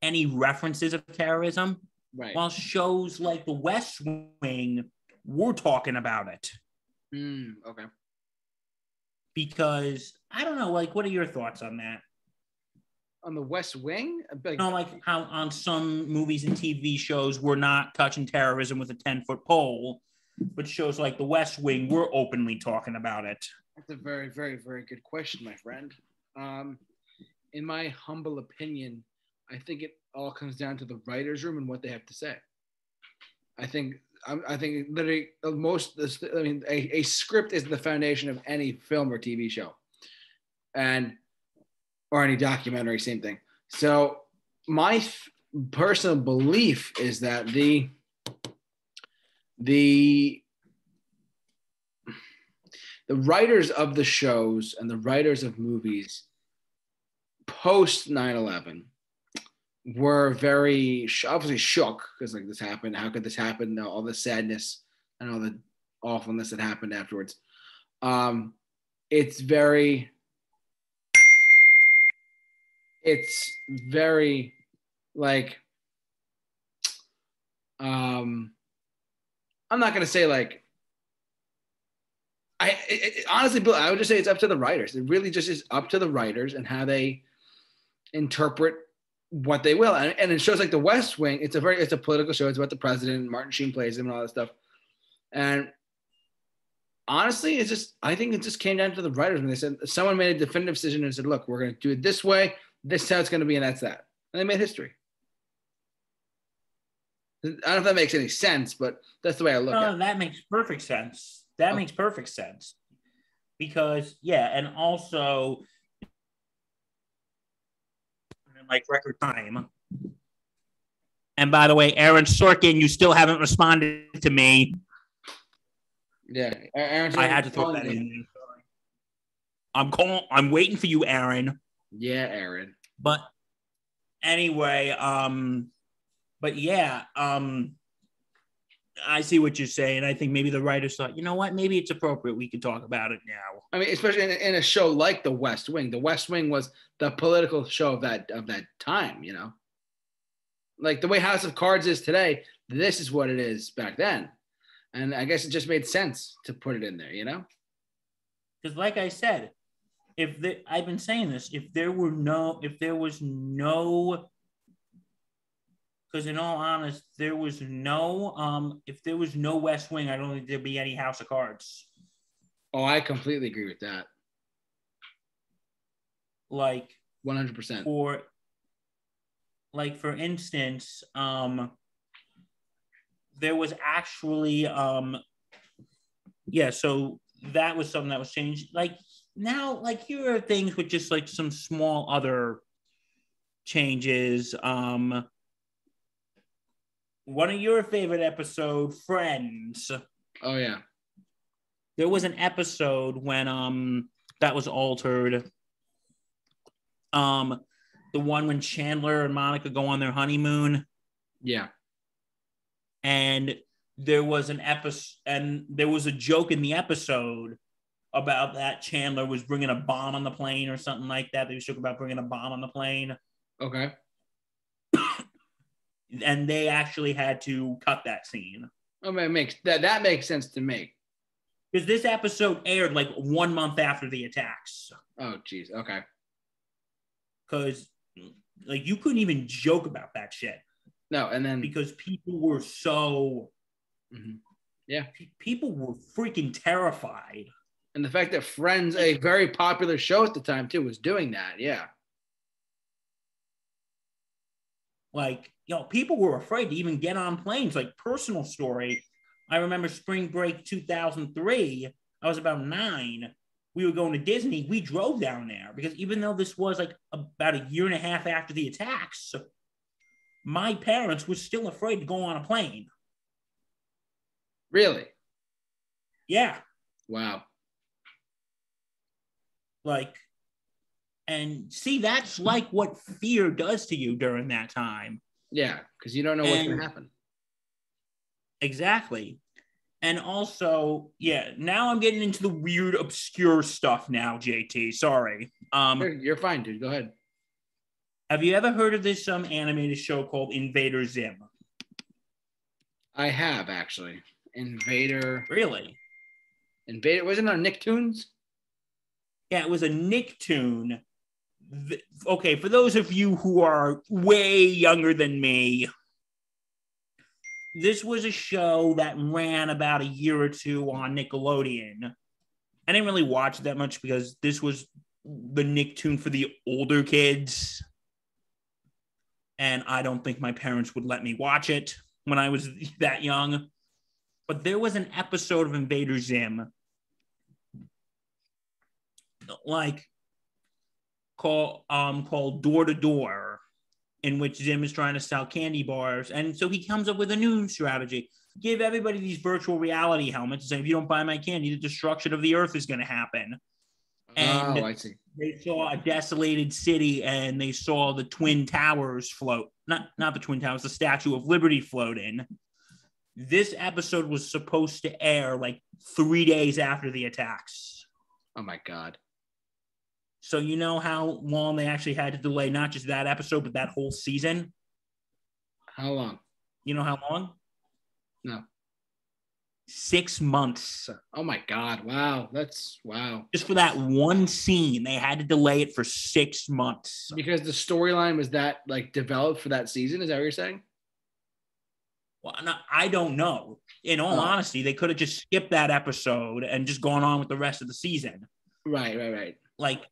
any references of terrorism. Right. While shows like The West Wing were talking about it. Mm, okay. Because, I don't know, like, what are your thoughts on that? On The West Wing? Like, no, like how on some movies and T V shows we're not touching terrorism with a ten-foot pole, but shows like The West Wing, we're openly talking about it. That's a very, very, very good question, my friend. Um, in my humble opinion, I think it all comes down to the writer's room and what they have to say. I think I think literally most, I mean, a, a script is the foundation of any film or T V show, and or any documentary, same thing. So my f- personal belief is that the, the, the writers of the shows and the writers of movies post nine eleven were very sh- obviously shook because like this happened. How could this happen? All the sadness and all the awfulness that happened afterwards. Um, it's very, it's very like, um, I'm not gonna say like, I it, it, honestly, Bill, I would just say it's up to the writers. It really just is up to the writers and how they interpret what they will. And, and it shows like The West Wing, it's a very, it's a political show. It's about the president. Martin Sheen plays him and all that stuff. And honestly, it's just, I think it just came down to the writers when they said, someone made a definitive decision and said, look, we're going to do it this way. This is how it's going to be. And that's that. And they made history. I don't know if that makes any sense, but that's the way I look no, at it. That makes perfect sense. That okay. makes perfect sense. Because yeah. And also, like record time. And by the way, Aaron Sorkin, you still haven't responded to me. Yeah, Aaron Sorkin, I had to throw that in. in. I'm calling. I'm waiting for you, Aaron. Yeah, Aaron. But anyway, um, but yeah, um, I see what you're saying. I think maybe the writers thought, you know what? Maybe it's appropriate. We can talk about it now. I mean, especially in, in a show like The West Wing. The West Wing was the political show of that of that time, you know? Like the way House of Cards is today, this is what it is back then. And I guess it just made sense to put it in there, you know? Because like I said, if the, I've been saying this, if there were no, if there was no, because in all honest, there was no, um, if there was no West Wing, I don't think there'd be any House of Cards. Oh, I completely agree with that. Like one hundred percent. Or like for instance, um there was actually um yeah, so that was something that was changed. Like now, like here are things with just like some small other changes. Um one of your favorite episode, Friends. Oh yeah. There was an episode when um that was altered. Um, the one when Chandler and Monica go on their honeymoon. Yeah. And there was an episode, and there was a joke in the episode about that Chandler was bringing a bomb on the plane or something like that. They were joking about bringing a bomb on the plane. Okay. And they actually had to cut that scene. Oh, man, it makes that that makes sense to me. Because this episode aired like one month after the attacks. Oh, geez. Okay. Because, like, you couldn't even joke about that shit. No, and then... Because people were so... Mm-hmm. Yeah. P- people were freaking terrified. And the fact that Friends, a very popular show at the time, too, was doing that, yeah. Like, you know, people were afraid to even get on planes. Like, personal story, I remember spring break two thousand three, I was about nine. We were going to Disney. We drove down there because even though this was like about a year and a half after the attacks, my parents were still afraid to go on a plane. Really? Yeah. Wow. Like, and see, that's like what fear does to you during that time. Yeah, because you don't know and what's going to happen. Exactly. And also, yeah, now I'm getting into the weird, obscure stuff now, J T. Sorry. Um, you're, you're fine, dude. Go ahead. Have you ever heard of this um, animated show called Invader Zim? I have, actually. Invader. Really? Invader. Wasn't it on Nicktoons? Yeah, it was a Nicktoon. Okay, for those of you who are way younger than me, this was a show that ran about a year or two on Nickelodeon. I didn't really watch it that much because this was the Nicktoon for the older kids. And I don't think my parents would let me watch it when I was that young. But there was an episode of Invader Zim, like, call, um, called Door to Door, in which Zim is trying to sell candy bars. And so he comes up with a new strategy. Give everybody these virtual reality helmets and say, if you don't buy my candy, the destruction of the earth is going to happen. And oh, I see. They saw a desolated city and they saw the Twin Towers float. Not, not the Twin Towers, the Statue of Liberty float in. This episode was supposed to air like three days after the attacks. Oh, my God. So you know how long they actually had to delay not just that episode, but that whole season? How long? You know how long? No. Six months. Oh, my God. Wow. That's, wow. Just for that one scene, they had to delay it for six months. Because the storyline was that, like, developed for that season? Is that what you're saying? Well, no, I don't know. In all oh. honesty, they could have just skipped that episode and just gone on with the rest of the season. Right, right, right. Like,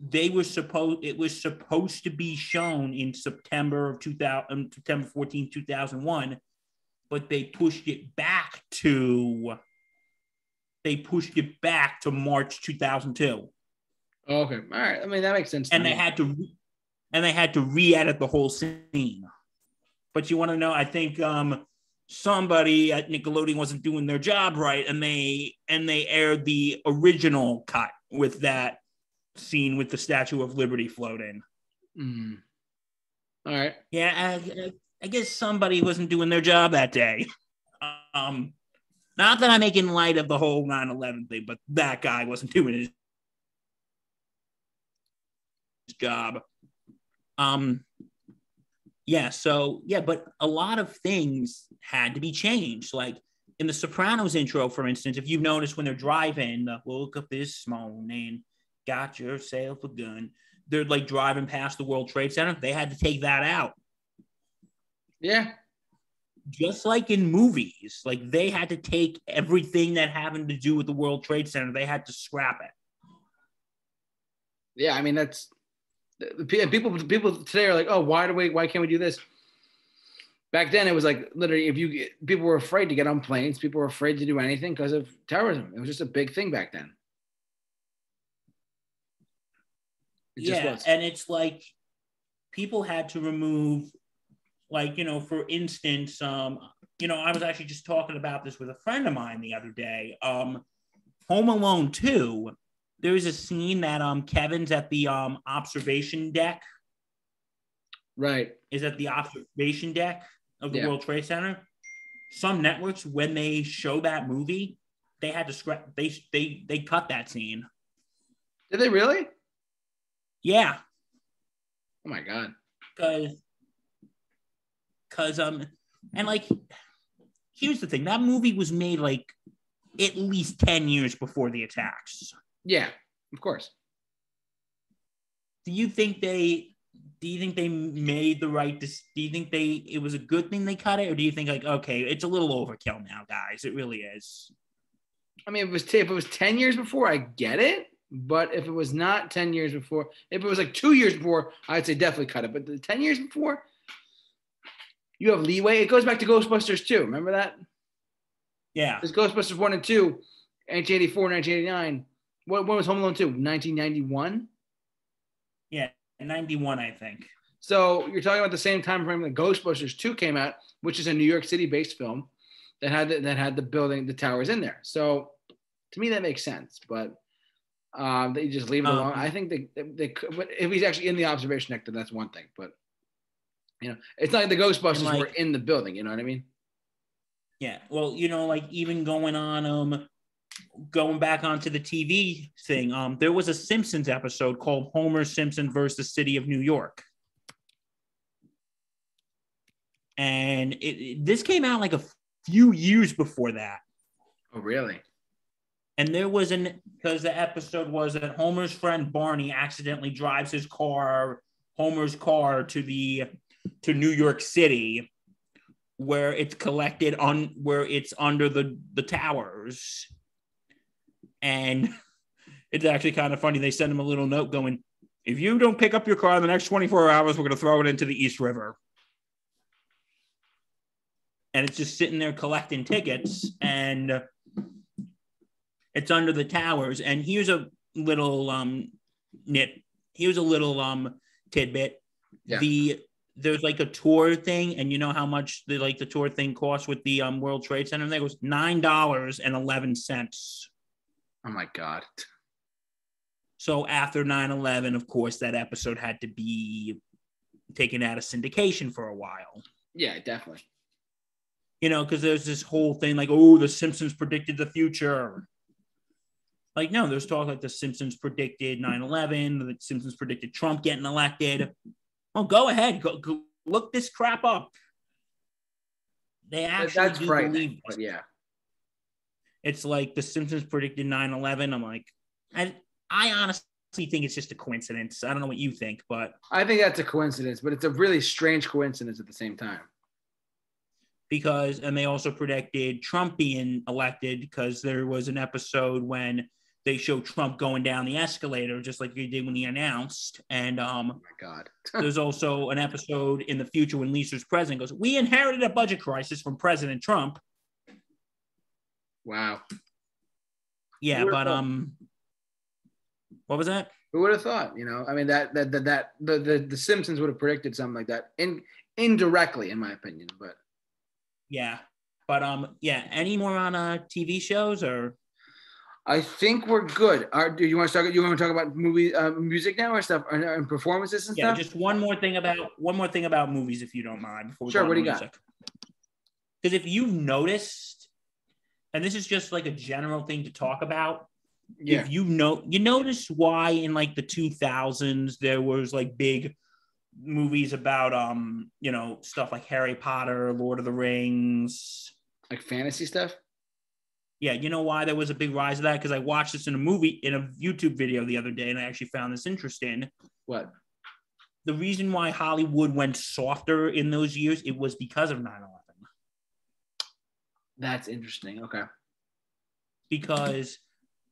they were supposed, it was supposed to be shown in September of two thousand, September fourteenth, two thousand one, but they pushed it back to, they pushed it back to March two thousand two. Okay. All right. I mean, that makes sense. And they had to, and they had to re-edit the whole scene. But you want to know, I think um, somebody at Nickelodeon wasn't doing their job right. And they, and they aired the original cut with that scene with the Statue of Liberty float in. Mm. All right. Yeah, I, I guess somebody wasn't doing their job that day. Um, not that I'm making light of the whole nine eleven thing, but that guy wasn't doing his job. Um, yeah, so, yeah, but a lot of things had to be changed. Like, in the Sopranos intro, for instance, if you've noticed when they're driving, the woke up this morning, got yourself a gun. They're like driving past the World Trade Center. They had to take that out. Yeah. Just like in movies, like they had to take everything that happened to do with the World Trade Center. They had to scrap it. Yeah, I mean, that's people. People today are like, oh, why do we? Why can't we do this? Back then, it was like literally, if you people were afraid to get on planes, people were afraid to do anything because of terrorism. It was just a big thing back then. It yeah, just and it's like people had to remove, like, you know, for instance, um, you know, I was actually just talking about this with a friend of mine the other day. Um, Home Alone two, there is a scene that um Kevin's at the um observation deck. Right. Is at the observation deck of the yeah. World Trade Center. Some networks, when they show that movie, they had to scrap. They they they cut that scene. Did they really? Yeah. Oh my God. Cause, cause um, and like, here's the thing: that movie was made like at least ten years before the attacks. Yeah, of course. Do you think they? Do you think they made the right? Dis- do you think they? It was a good thing they cut it, or do you think like, okay, it's a little overkill now, guys? It really is. I mean, if it was t- if it was ten years before, I get it. But if it was not ten years before, if it was like two years before, I'd say definitely cut it. But the ten years before, you have leeway. It goes back to Ghostbusters two. Remember that? Yeah. It's Ghostbusters one and two, nineteen eighty-four, nineteen eighty-nine. What, what was Home Alone two? nineteen ninety-one? Yeah, ninety-one, I think. So you're talking about the same time frame that Ghostbusters two came out, which is a New York City-based film that had the, that had the building, the towers in there. So to me, that makes sense. But uh, they just leave it um, alone. I think they, they, they could, but if he's actually in the observation deck, then that's one thing. But you know, it's not like the Ghostbusters like, were in the building. You know what I mean? Yeah. Well, you know, like even going on, um, going back onto the T V thing, um, there was a Simpsons episode called Homer Simpson versus City of New York. And it, it, this came out like a few years before that. Oh, really? And there was an, because the episode was that Homer's friend Barney accidentally drives his car, Homer's car, to the to New York City, where it's collected on where it's under the, the towers. And it's actually kind of funny. They send him a little note going, if you don't pick up your car in the next twenty-four hours, we're going to throw it into the East River. And it's just sitting there collecting tickets, and it's under the towers. And here's a little um, nip. Here's a little um, tidbit. Yeah. The there's like a tour thing, and you know how much the like the tour thing costs with the um, World Trade Center? And that was nine dollars and eleven cents. Oh my God! So after nine eleven, of course, that episode had to be taken out of syndication for a while. Yeah, definitely. You know, because there's this whole thing like, oh, the Simpsons predicted the future. Like, no, there's talk like the Simpsons predicted nine eleven, the Simpsons predicted Trump getting elected. Well, go ahead. Go, go look this crap up. They actually do believe it. Yeah. It's like the Simpsons predicted nine eleven. I'm like, I, I honestly think it's just a coincidence. I don't know what you think, but. I think that's a coincidence, but it's a really strange coincidence at the same time. Because, and they also predicted Trump being elected because there was an episode when they show Trump going down the escalator, just like they did when he announced. And um, oh my God. There's also an episode in the future when Lisa's president goes, we inherited a budget crisis from President Trump. Wow. Yeah, but thought? um, what was that? Who would have thought? You know, I mean, that that that, that the, the the Simpsons would have predicted something like that in indirectly, in my opinion, but. Yeah, but um, yeah. Any more on uh T V shows or? I think we're good. Are, do you want to talk? You want to talk about movie, uh, music now, or stuff, or, and performances and yeah, stuff? Yeah, just one more thing about one more thing about movies, if you don't mind. Before we sure. What do you music. Got? Because if you've noticed, and this is just like a general thing to talk about. Yeah. If you know, you notice why in like the two thousands there was like big. Movies about um you know stuff like Harry Potter, Lord of the Rings, like fantasy stuff. Yeah, you know why there was a big rise of that? Because I watched this in a movie in a YouTube video the other day, and I actually found this interesting. What? The reason why Hollywood went softer in those years, it was because of nine eleven. That's interesting. Okay. Because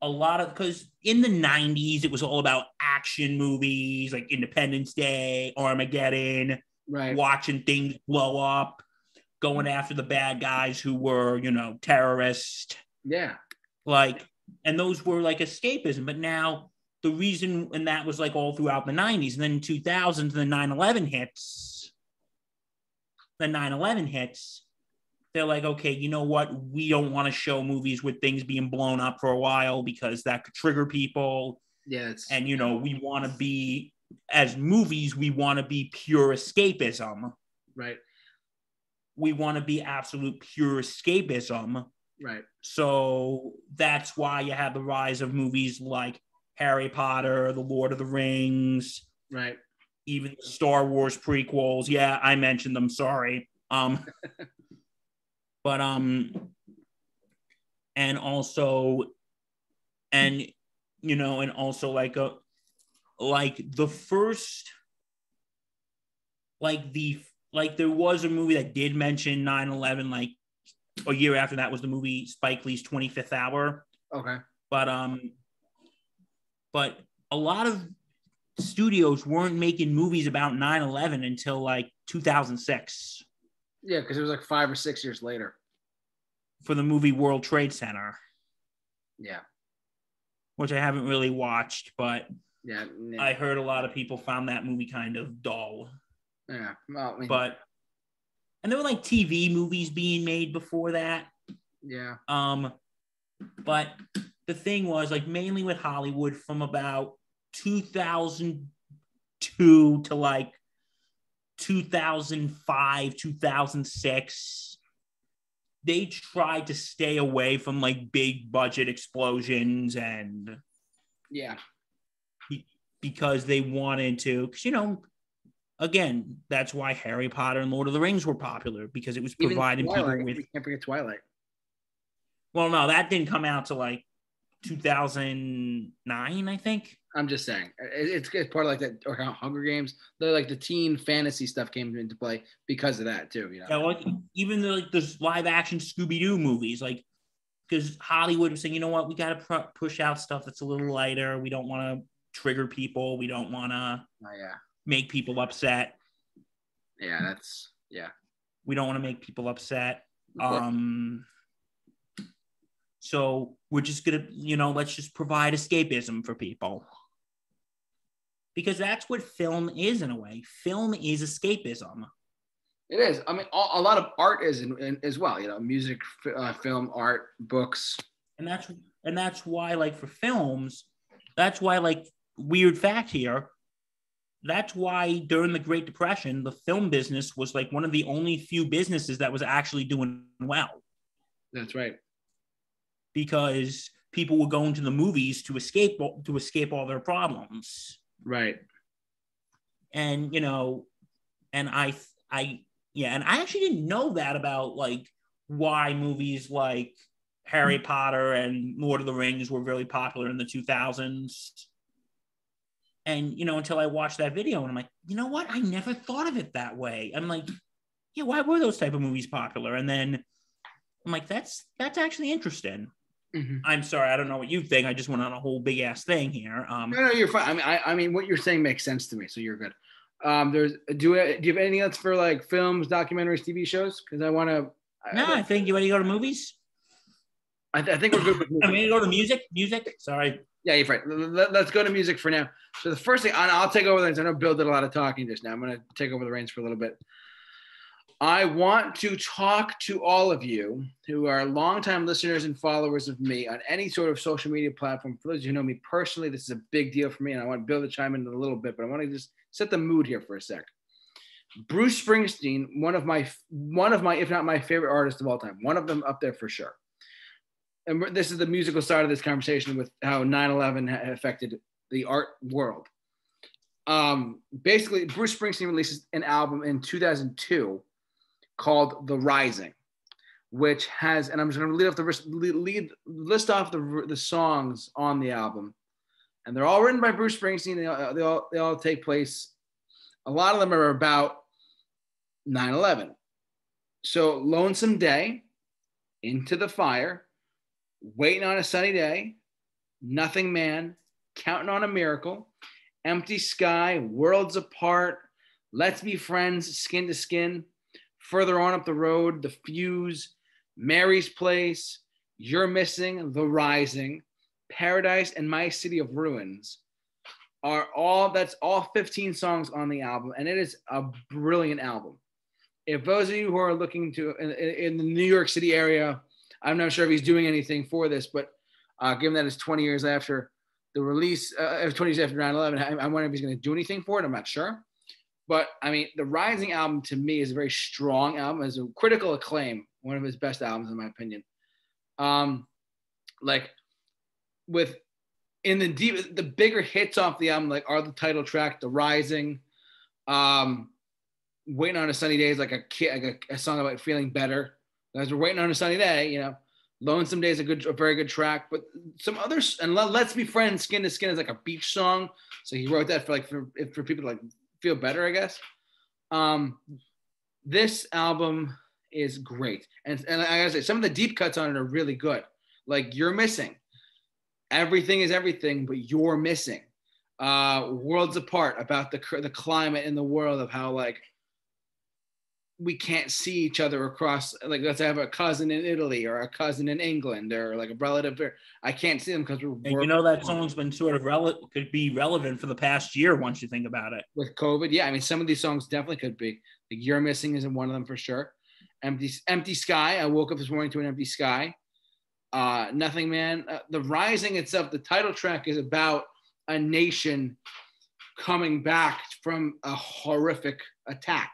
a lot of, because in the nineties, it was all about action movies like Independence Day, Armageddon, right. Watching things blow up, going after the bad guys who were, you know, terrorists. Yeah. Like, and those were like escapism. But now the reason, and that was like all throughout the nineties. And then in two thousands, the nine eleven hits, the nine eleven hits. They're like, okay, you know what? We don't want to show movies with things being blown up for a while because that could trigger people. Yes. And, you know, we want to be, as movies, we want to be pure escapism. Right. We want to be absolute pure escapism. Right. So that's why you have the rise of movies like Harry Potter, The Lord of the Rings. Right. Even the Star Wars prequels. Yeah, I mentioned them. Sorry. Um. But, um, and also, and, you know, and also like, a, like the first, like the, like there was a movie that did mention nine eleven, like a year after that was the movie Spike Lee's twenty-fifth hour. Okay. But, um, but a lot of studios weren't making movies about nine eleven until like two thousand six. Yeah, because it was like five or six years later. For the movie World Trade Center. Yeah. Which I haven't really watched, but yeah, yeah. I heard a lot of people found that movie kind of dull. Yeah. Well, we... But, and there were like T V movies being made before that. Yeah. Um, but the thing was, like, mainly with Hollywood from about two thousand two to like two thousand five, two thousand six, they tried to stay away from like big budget explosions and yeah, be- because they wanted to, because, you know, again, that's why Harry Potter and Lord of the Rings were popular, because it was providing people with. We can't forget Twilight. Well, no, that didn't come out to like two thousand nine, I think. I'm just saying, it's, it's part of like that, or Hunger Games. They're like the teen fantasy stuff came into play because of that too. You know, yeah, like even the, like those live action Scooby Doo movies, like because Hollywood was saying, you know what, we got to pr- push out stuff that's a little lighter. We don't want to trigger people. We don't want to oh, yeah. make people upset. Yeah, that's yeah. We don't want to make people upset. Um. So we're just going to, you know, let's just provide escapism for people. Because that's what film is in a way. Film is escapism. It is. I mean, a lot of art is in, in, as well, you know, music, uh, film, art, books. And that's and that's why, like, for films, that's why, like, weird fact here, that's why during the Great Depression, the film business was, like, one of the only few businesses that was actually doing well. That's right. Because people were going to the movies to escape to escape all their problems. Right. And, you know, and I, I, yeah, and I actually didn't know that about, like, why movies like Harry Potter and Lord of the Rings were really popular in the two thousands. And, you know, until I watched that video, and I'm like, you know what? I never thought of it that way. I'm like, yeah, why were those type of movies popular? And then I'm like, that's, that's actually interesting. Mm-hmm. I'm sorry, I don't know what you think. I just went on a whole big ass thing here. Um, no, no, you're fine. I mean, I, I mean, what you're saying makes sense to me, so you're good. Um, there's do, do you have anything else for like films, documentaries, T V shows? Because I want to. No, I, I think you ready to go to movies. I, th- I think we're good with movies. I'm ready to go to music. Music. Sorry. Yeah, you're right. Let, let's go to music for now. So the first thing, I'll take over the reins. I know Bill did a lot of talking just now. I'm going to take over the reins for a little bit. I want to talk to all of you who are longtime listeners and followers of me on any sort of social media platform. For those of you who know me personally, this is a big deal for me, and I want Bill to chime in a little bit, but I want to just set the mood here for a sec. Bruce Springsteen, one of my, one of my, if not my favorite artist of all time, one of them up there for sure. And this is the musical side of this conversation with how nine eleven affected the art world. Um, basically, Bruce Springsteen releases an album in two thousand two called The Rising, which has, and I'm just going to lead off the lead, list off the the songs on the album, and they're all written by Bruce Springsteen. They all, they all they all take place. A lot of them are about nine eleven. So Lonesome Day, Into the Fire, Waiting on a Sunny Day, Nothing Man, Counting on a Miracle, Empty Sky, Worlds Apart, Let's Be Friends, Skin to Skin, Further On Up the Road, The Fuse, Mary's Place, You're Missing, The Rising, Paradise, and My City of Ruins are all, that's all fifteen songs on the album. And it is a brilliant album. If those of you who are looking to, in, in the New York City area, I'm not sure if he's doing anything for this, but uh, given that it's twenty years after the release, uh, twenty years after nine eleven, I, I wonder if he's going to do anything for it. I'm not sure. But, I mean, The Rising album, to me, is a very strong album. It's a critical acclaim, one of his best albums, in my opinion. Um, like, with, in the deep, the bigger hits off the album, like, are the title track, The Rising, um, Waiting on a Sunny Day is like a, kid, like a, a song about feeling better. As we're waiting on a sunny day, you know, Lonesome Day is a, good, a very good track. But some others, and Let's Be Friends, Skin to Skin is like a beach song. So he wrote that for, like, for, for people to, like, feel better, I guess. Um, this album is great. And, and I gotta say, some of the deep cuts on it are really good. Like, You're Missing. Everything is everything, but you're missing. Uh, Worlds Apart, about the the climate in the world of how, like, we can't see each other across, like let's have a cousin in Italy or a cousin in England or like a relative. Or, I can't see them because we're. And you know that song's been sort of relevant, could be relevant for the past year once you think about it. With COVID, yeah, I mean some of these songs definitely could be. Like You're Missing isn't one of them for sure. Empty, Empty Sky. I woke up this morning to an empty sky. Uh, Nothing Man. Uh, the Rising itself, the title track is about a nation coming back from a horrific attack.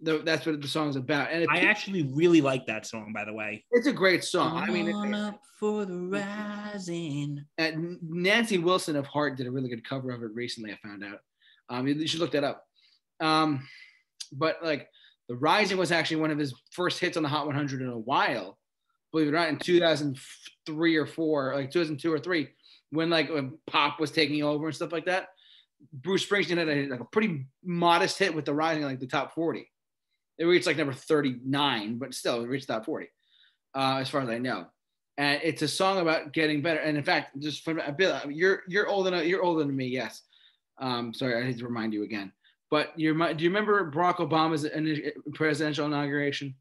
The, that's what the song's about. And it, I actually really like that song, by the way. It's a great song. I mean, it, up for the rising. And Nancy Wilson of Heart did a really good cover of it recently, I found out. Um, you should look that up. Um, but like, The Rising was actually one of his first hits on the Hot one hundred in a while, believe it or not, in two thousand three or four, like two thousand two or three, when like when pop was taking over and stuff like that. Bruce Springsteen had a, like a pretty modest hit with The Rising, like the top forty. It reached like number thirty-nine, but still it reached top forty, uh, as far as I know. And it's a song about getting better. And in fact, just for a bit, you're you're older than you're older than me. Yes, um, sorry, I had to remind you again. But you're, do you remember Barack Obama's presidential inauguration?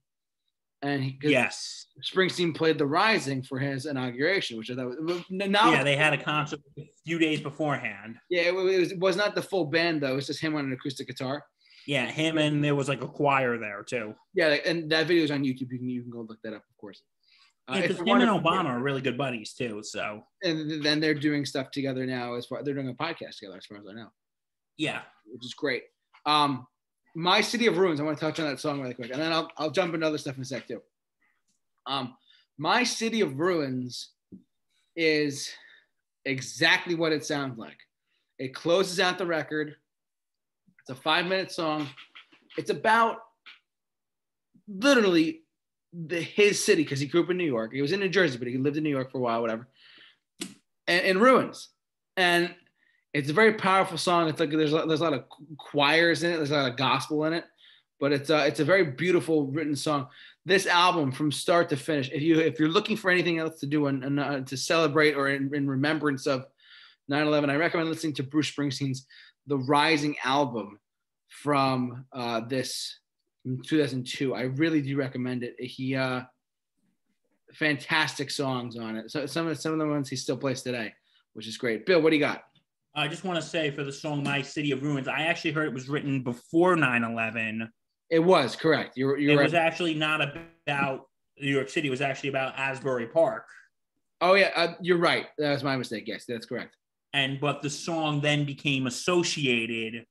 And he, yes, Springsteen played The Rising for his inauguration, which I thought was not. Yeah, they had a concert a few days beforehand. Yeah, it was, it was not the full band though. It was just him on an acoustic guitar. Yeah, him and there was like a choir there too. Yeah, and that video is on YouTube. You can you can go look that up, of course. Uh, yeah, because him and Obama yeah. are really good buddies too. So and then they're doing stuff together now. As far they're doing a podcast together, as far as I know. Yeah, which is great. Um, My City of Ruins. I want to touch on that song really quick, and then I'll I'll jump into other stuff in a sec too. Um, My City of Ruins is exactly what it sounds like. It closes out the record. It's a five-minute song. It's about literally the, his city, because he grew up in New York. He was in New Jersey, but he lived in New York for a while, whatever, and in ruins. And it's a very powerful song. It's like there's there's a lot of choirs in it. There's a lot of gospel in it, but it's a, it's a very beautiful written song. This album, from start to finish, if you if you're looking for anything else to do and uh, to celebrate or in, in remembrance of nine eleven, I recommend listening to Bruce Springsteen's The Rising album from uh, this from two thousand two. I really do recommend it. He uh, fantastic songs on it. So some of some of the ones he still plays today, which is great. Bill, what do you got? I just want to say for the song "My City of Ruins," I actually heard it was written before nine eleven. It was correct. You're, you're it right. was actually not about New York City. It was actually about Asbury Park. Oh yeah, uh, you're right. That was my mistake. Yes, that's correct. And but the song then became associated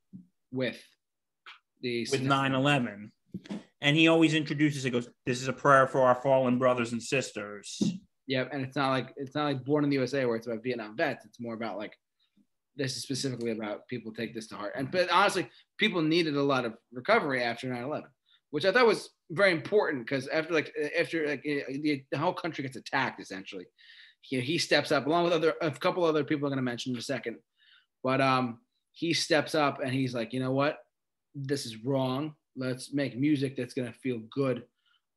with the with nine eleven, and he always introduces it. Goes, this is a prayer for our fallen brothers and sisters. Yeah, and it's not like it's not like Born in the U S A where it's about Vietnam vets. It's more about like this is specifically about people take this to heart. And but honestly, people needed a lot of recovery after nine eleven, which I thought was very important because after like after like the whole country gets attacked essentially. He, he steps up along with other a couple other people I'm going to mention in a second, but um, he steps up and he's like, you know what, this is wrong. Let's make music that's going to feel good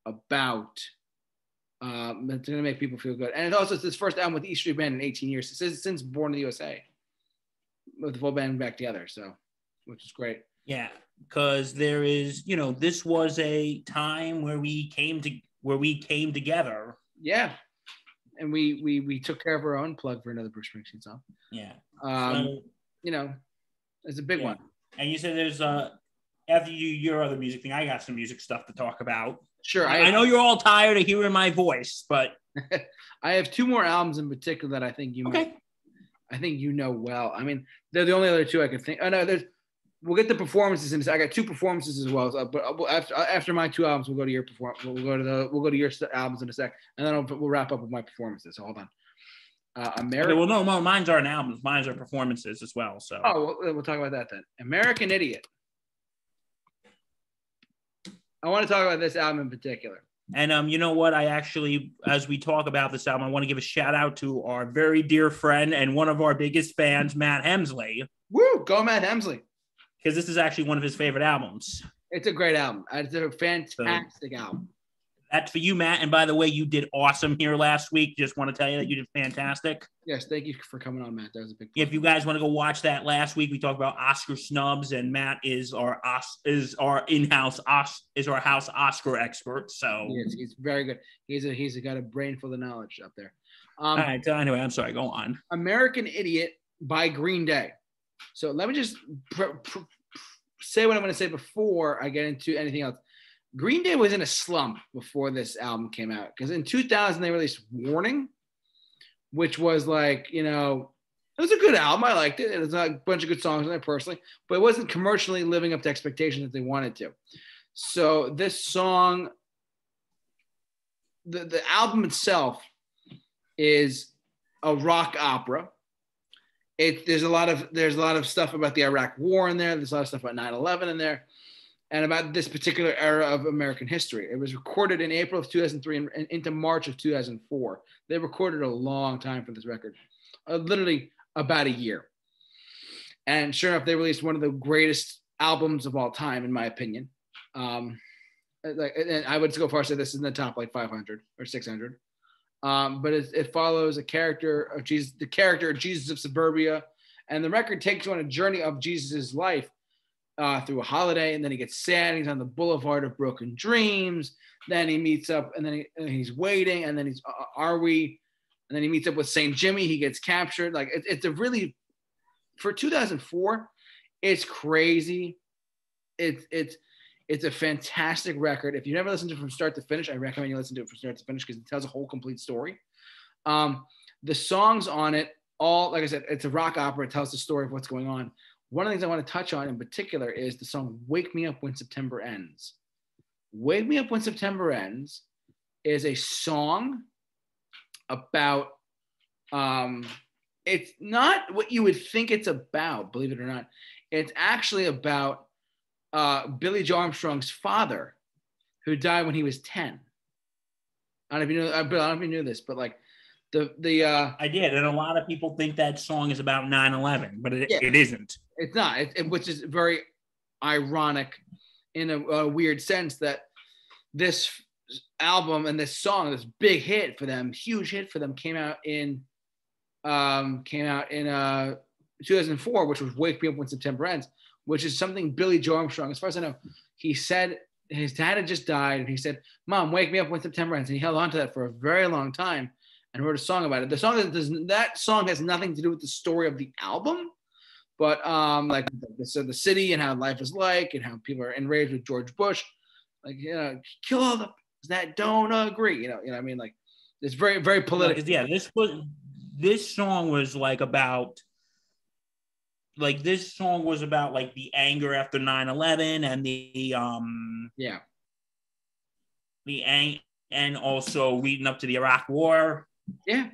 about. Um, that's going to make people feel good, and it also it's his first album with the E Street Band in eighteen years since since Born in the U S A, with the full band back together. So, which is great. Yeah, because there is you know this was a time where we came to where we came together. Yeah. And we we we took care of our own plug for another Bruce Springsteen song. Yeah, um, so, you know, it's a big yeah. one. And you said there's uh after you your other music thing, I got some music stuff to talk about. Sure, I, I know you're all tired of hearing my voice, but I have two more albums in particular that I think you okay. might, I think you know well. I mean, they're the only other two I could think. Oh no, there's we'll get the performances in. I got two performances as well. So, but after, after my two albums, we'll go to your perform. We'll go to the. We'll go to your albums in a sec, and then I'll, we'll wrap up with my performances. So hold on. Uh, American. Okay, well, no, no, mine's aren't albums. Mine's are performances as well. So. Oh, we'll, we'll talk about that then. American Idiot. I want to talk about this album in particular. And um, you know what? I actually, as we talk about this album, I want to give a shout out to our very dear friend and one of our biggest fans, Matt Hemsley. Woo! Go Matt Hemsley. Because this is actually one of his favorite albums. It's a great album. It's a fantastic so, album. That's for you, Matt. And by the way, you did awesome here last week. Just want to tell you that you did fantastic. Yes, thank you for coming on, Matt. That was a big pleasure. If you guys want to go watch that last week, we talked about Oscar snubs, and Matt is our os- is our in-house os- is our house Oscar expert. So yes, he's very good. He's a, he's got a brain full of knowledge up there. Um, All right. So anyway, I'm sorry. Go on. American Idiot by Green Day. So let me just pr- pr- say what I'm going to say before I get into anything else. Green Day was in a slump before this album came out, because in two thousand they released Warning, which was like, you know, it was a good album. I liked it. It was a bunch of good songs on there personally, but it wasn't commercially living up to expectations that they wanted to. So this song, the, the album itself is a rock opera. It, there's a lot of there's a lot of stuff about the Iraq War in there. There's a lot of stuff about nine eleven in there, and about this particular era of American history. It was recorded in April of two thousand three and, and into March of two thousand four. They recorded a long time for this record, uh, literally about a year. And sure enough, they released one of the greatest albums of all time, in my opinion. Um, like, and I would go far as to say this is in the top like five hundred or six hundred. Um, but it, it follows a character of Jesus, the character of Jesus of Suburbia, and the record takes you on a journey of Jesus' life uh, through a holiday, and then he gets sad. And he's on the Boulevard of Broken Dreams. Then he meets up, and then he, and he's waiting, and then he's uh, are we? And then he meets up with Saint Jimmy. He gets captured. Like it, it's a really, for two thousand four, it's crazy. It's it's It's a fantastic record. If you never listened to it from start to finish, I recommend you listen to it from start to finish, because it tells a whole complete story. Um, the songs on it, all, like I said, it's a rock opera. It tells the story of what's going on. One of the things I want to touch on in particular is the song Wake Me Up When September Ends. Wake Me Up When September Ends is a song about, um, it's not what you would think it's about, believe it or not. It's actually about Uh, Billy Joe Armstrong's father, who died when he was ten. I don't know if you knew. I don't know if you knew this, but like the the uh, I did, and a lot of people think that song is about nine eleven, but it, yeah, it isn't. It's not, it, it, which is very ironic in a, a weird sense that this album and this song, this big hit for them, huge hit for them, came out in um, came out in uh, two thousand four, which was "Wake Me Up When September Ends," which is something Billy Joe Armstrong, as far as I know, he said his dad had just died, and he said, "Mom, wake me up when September ends." And he held on to that for a very long time and wrote a song about it. The song that does that song has nothing to do with the story of the album, but um, like the, so the city and how life is like, and how people are enraged with George Bush, like, you know, kill all the that don't agree, you know, you know, what I mean, like, it's very, very political. Yeah, this was this song was like about. Like this song was about like the anger after nine eleven and the um yeah the ang- and also leading up to the Iraq War. Yeah,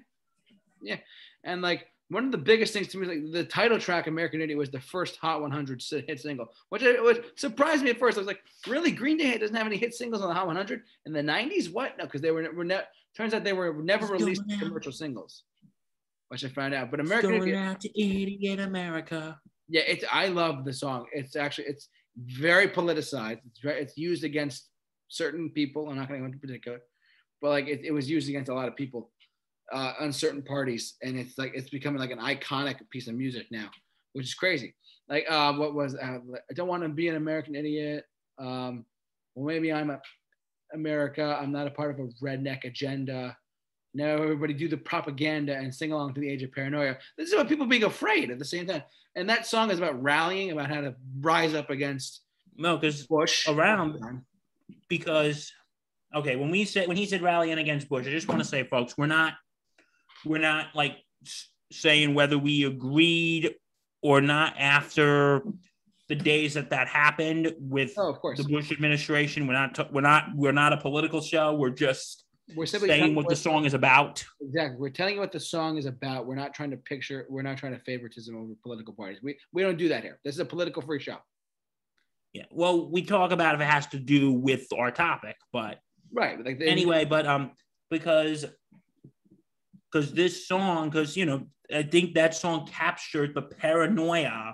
yeah, and like one of the biggest things to me, like the title track "American Idiot" was the first Hot one hundred hit single, which I, it surprised me at first. I was like, really, Green Day doesn't have any hit singles on the Hot one hundred in the nineties? What? No, because they were, were ne- turns out they were never Still released now. commercial singles. Which I found out, but American Idiot, out to Idiot America. Yeah, it's. I love the song. It's actually it's very politicized. It's very, it's used against certain people. I'm not going to go into particular, but like it, it was used against a lot of people, uh, on certain parties, and it's like it's becoming like an iconic piece of music now, which is crazy. Like, uh, what was uh, I don't want to be an American idiot. Um, well, maybe I'm a America. I'm not a part of a redneck agenda. Now everybody do the propaganda and sing along to the Age of Paranoia. This is about people being afraid at the same time. And that song is about rallying, about how to rise up against no, because Bush. Around, because, okay, when we said, when he said rallying against Bush, I just want to say, folks, we're not, we're not like saying whether we agreed or not after the days that that happened with oh, of course. the Bush administration. We're not, t- we're not, we're not a political show. We're just, We're simply saying what the song is about. Exactly. We're telling you what the song is about. We're not trying to picture, we're not trying to favoritism over political parties. We we don't do that here. This is a political free show. Yeah. Well, we talk about if it has to do with our topic, but right. Like the, anyway, but um because because this song, because you know, I think that song captured the paranoia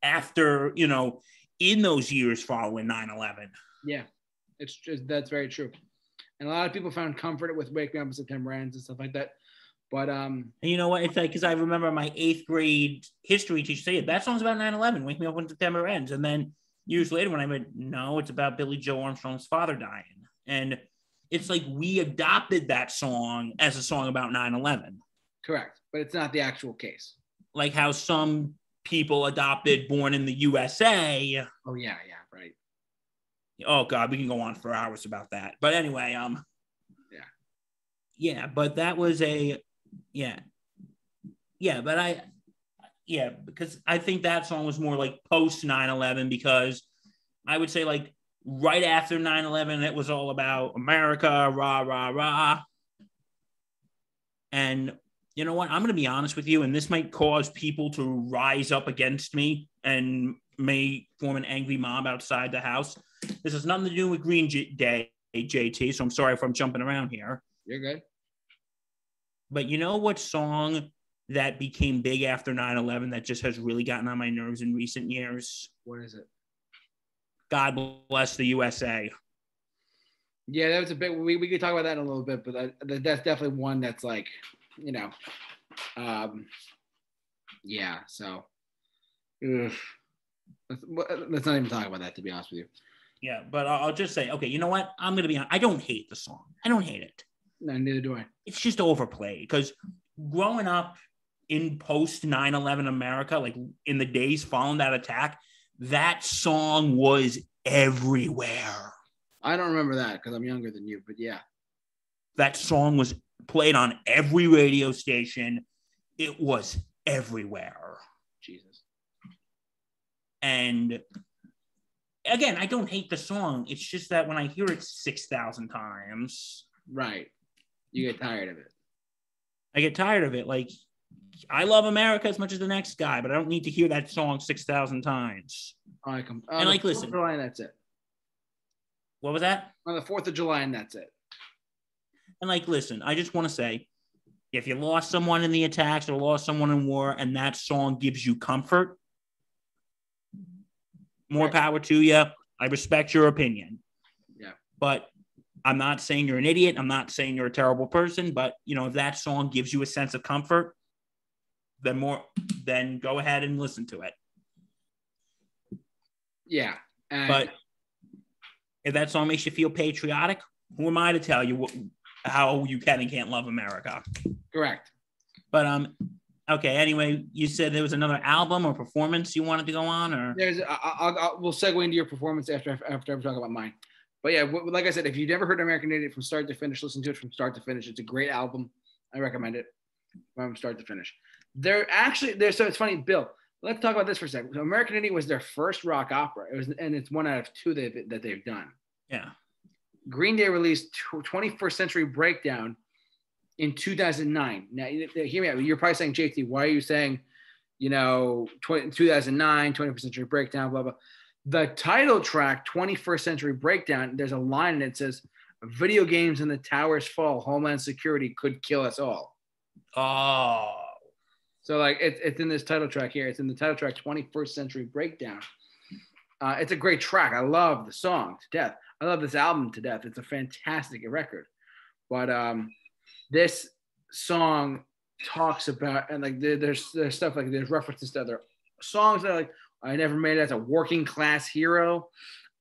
after, you know, in those years following nine eleven. Yeah. It's just, that's very true. And a lot of people found comfort with Wake Me Up in September Ends and stuff like that. But um, you know what? It's like, because I remember my eighth grade history teacher say, that song's about nine eleven, Wake Me Up When September Ends. And then years later when I went, no, it's about Billy Joe Armstrong's father dying. And it's like we adopted that song as a song about nine eleven. Correct. But it's not the actual case. Like how some people adopted Born in the U S A. Oh, yeah, yeah, right. Oh, God, we can go on for hours about that. But anyway, um, yeah. Yeah, but that was a... Yeah. Yeah, but I, yeah, because I think that song was more like post nine eleven, because I would say like right after nine eleven, it was all about America, rah, rah, rah. And you know what? I'm going to be honest with you, and this might cause people to rise up against me and may form an angry mob outside the house. This has nothing to do with Green Day, J T, so I'm sorry if I'm jumping around here. You're good. But you know what song that became big after nine eleven that just has really gotten on my nerves in recent years? What is it? God Bless the U S A. Yeah, that was a bit, we, we could talk about that in a little bit, but that, that's definitely one that's like, you know, um, yeah, so ugh. Let's, let's not even talk about that, to be honest with you. Yeah, but I'll just say, okay, you know what? I'm going to be honest. I don't hate the song. I don't hate it. No, neither do I. It's just overplayed, because growing up in post nine eleven America, like in the days following that attack, that song was everywhere. I don't remember that because I'm younger than you, but yeah. That song was played on every radio station. It was everywhere. Jesus. And again, I don't hate the song. It's just that when I hear it six thousand times. Right. You get tired of it. I get tired of it. Like, I love America as much as the next guy, but I don't need to hear that song six thousand times. Oh, I com- and, like, listen. On the fourth of July, and that's it. What was that? On the fourth of July, and that's it. And, like, listen, I just want to say, if you lost someone in the attacks or lost someone in war, and that song gives you comfort, more right. power to you. I respect your opinion. Yeah. But I'm not saying you're an idiot. I'm not saying you're a terrible person, but you know, if that song gives you a sense of comfort, then more, then go ahead and listen to it. Yeah. And but if that song makes you feel patriotic, who am I to tell you what, how you can and can't love America? Correct. But, um, okay. Anyway, you said there was another album or performance you wanted to go on, or there's, I'll, I'll, we'll segue into your performance after, after I talk about mine. But yeah, like I said, if you've never heard American Idiot from start to finish, listen to it from start to finish. It's a great album. I recommend it from start to finish. They're actually, they're, so it's funny, Bill, let's talk about this for a second. So American Idiot was their first rock opera. It was, and it's one out of two they've, that they've done. Yeah. Green Day released twenty-first Century Breakdown in two thousand nine. Now, hear me out. You're probably saying, J T, why are you saying, you know, two thousand nine, twenty-first Century Breakdown, blah, blah. The title track, twenty-first Century Breakdown, there's a line that says, video games and the towers fall, Homeland Security could kill us all. Oh. So, like, it, it's in this title track here. It's in the title track, twenty-first Century Breakdown. Uh, it's a great track. I love the song to death. I love this album to death. It's a fantastic record. But um, this song talks about, and, like, there's, there's stuff, like, there's references to other songs that are, like, I Never Made It as a Working Class Hero.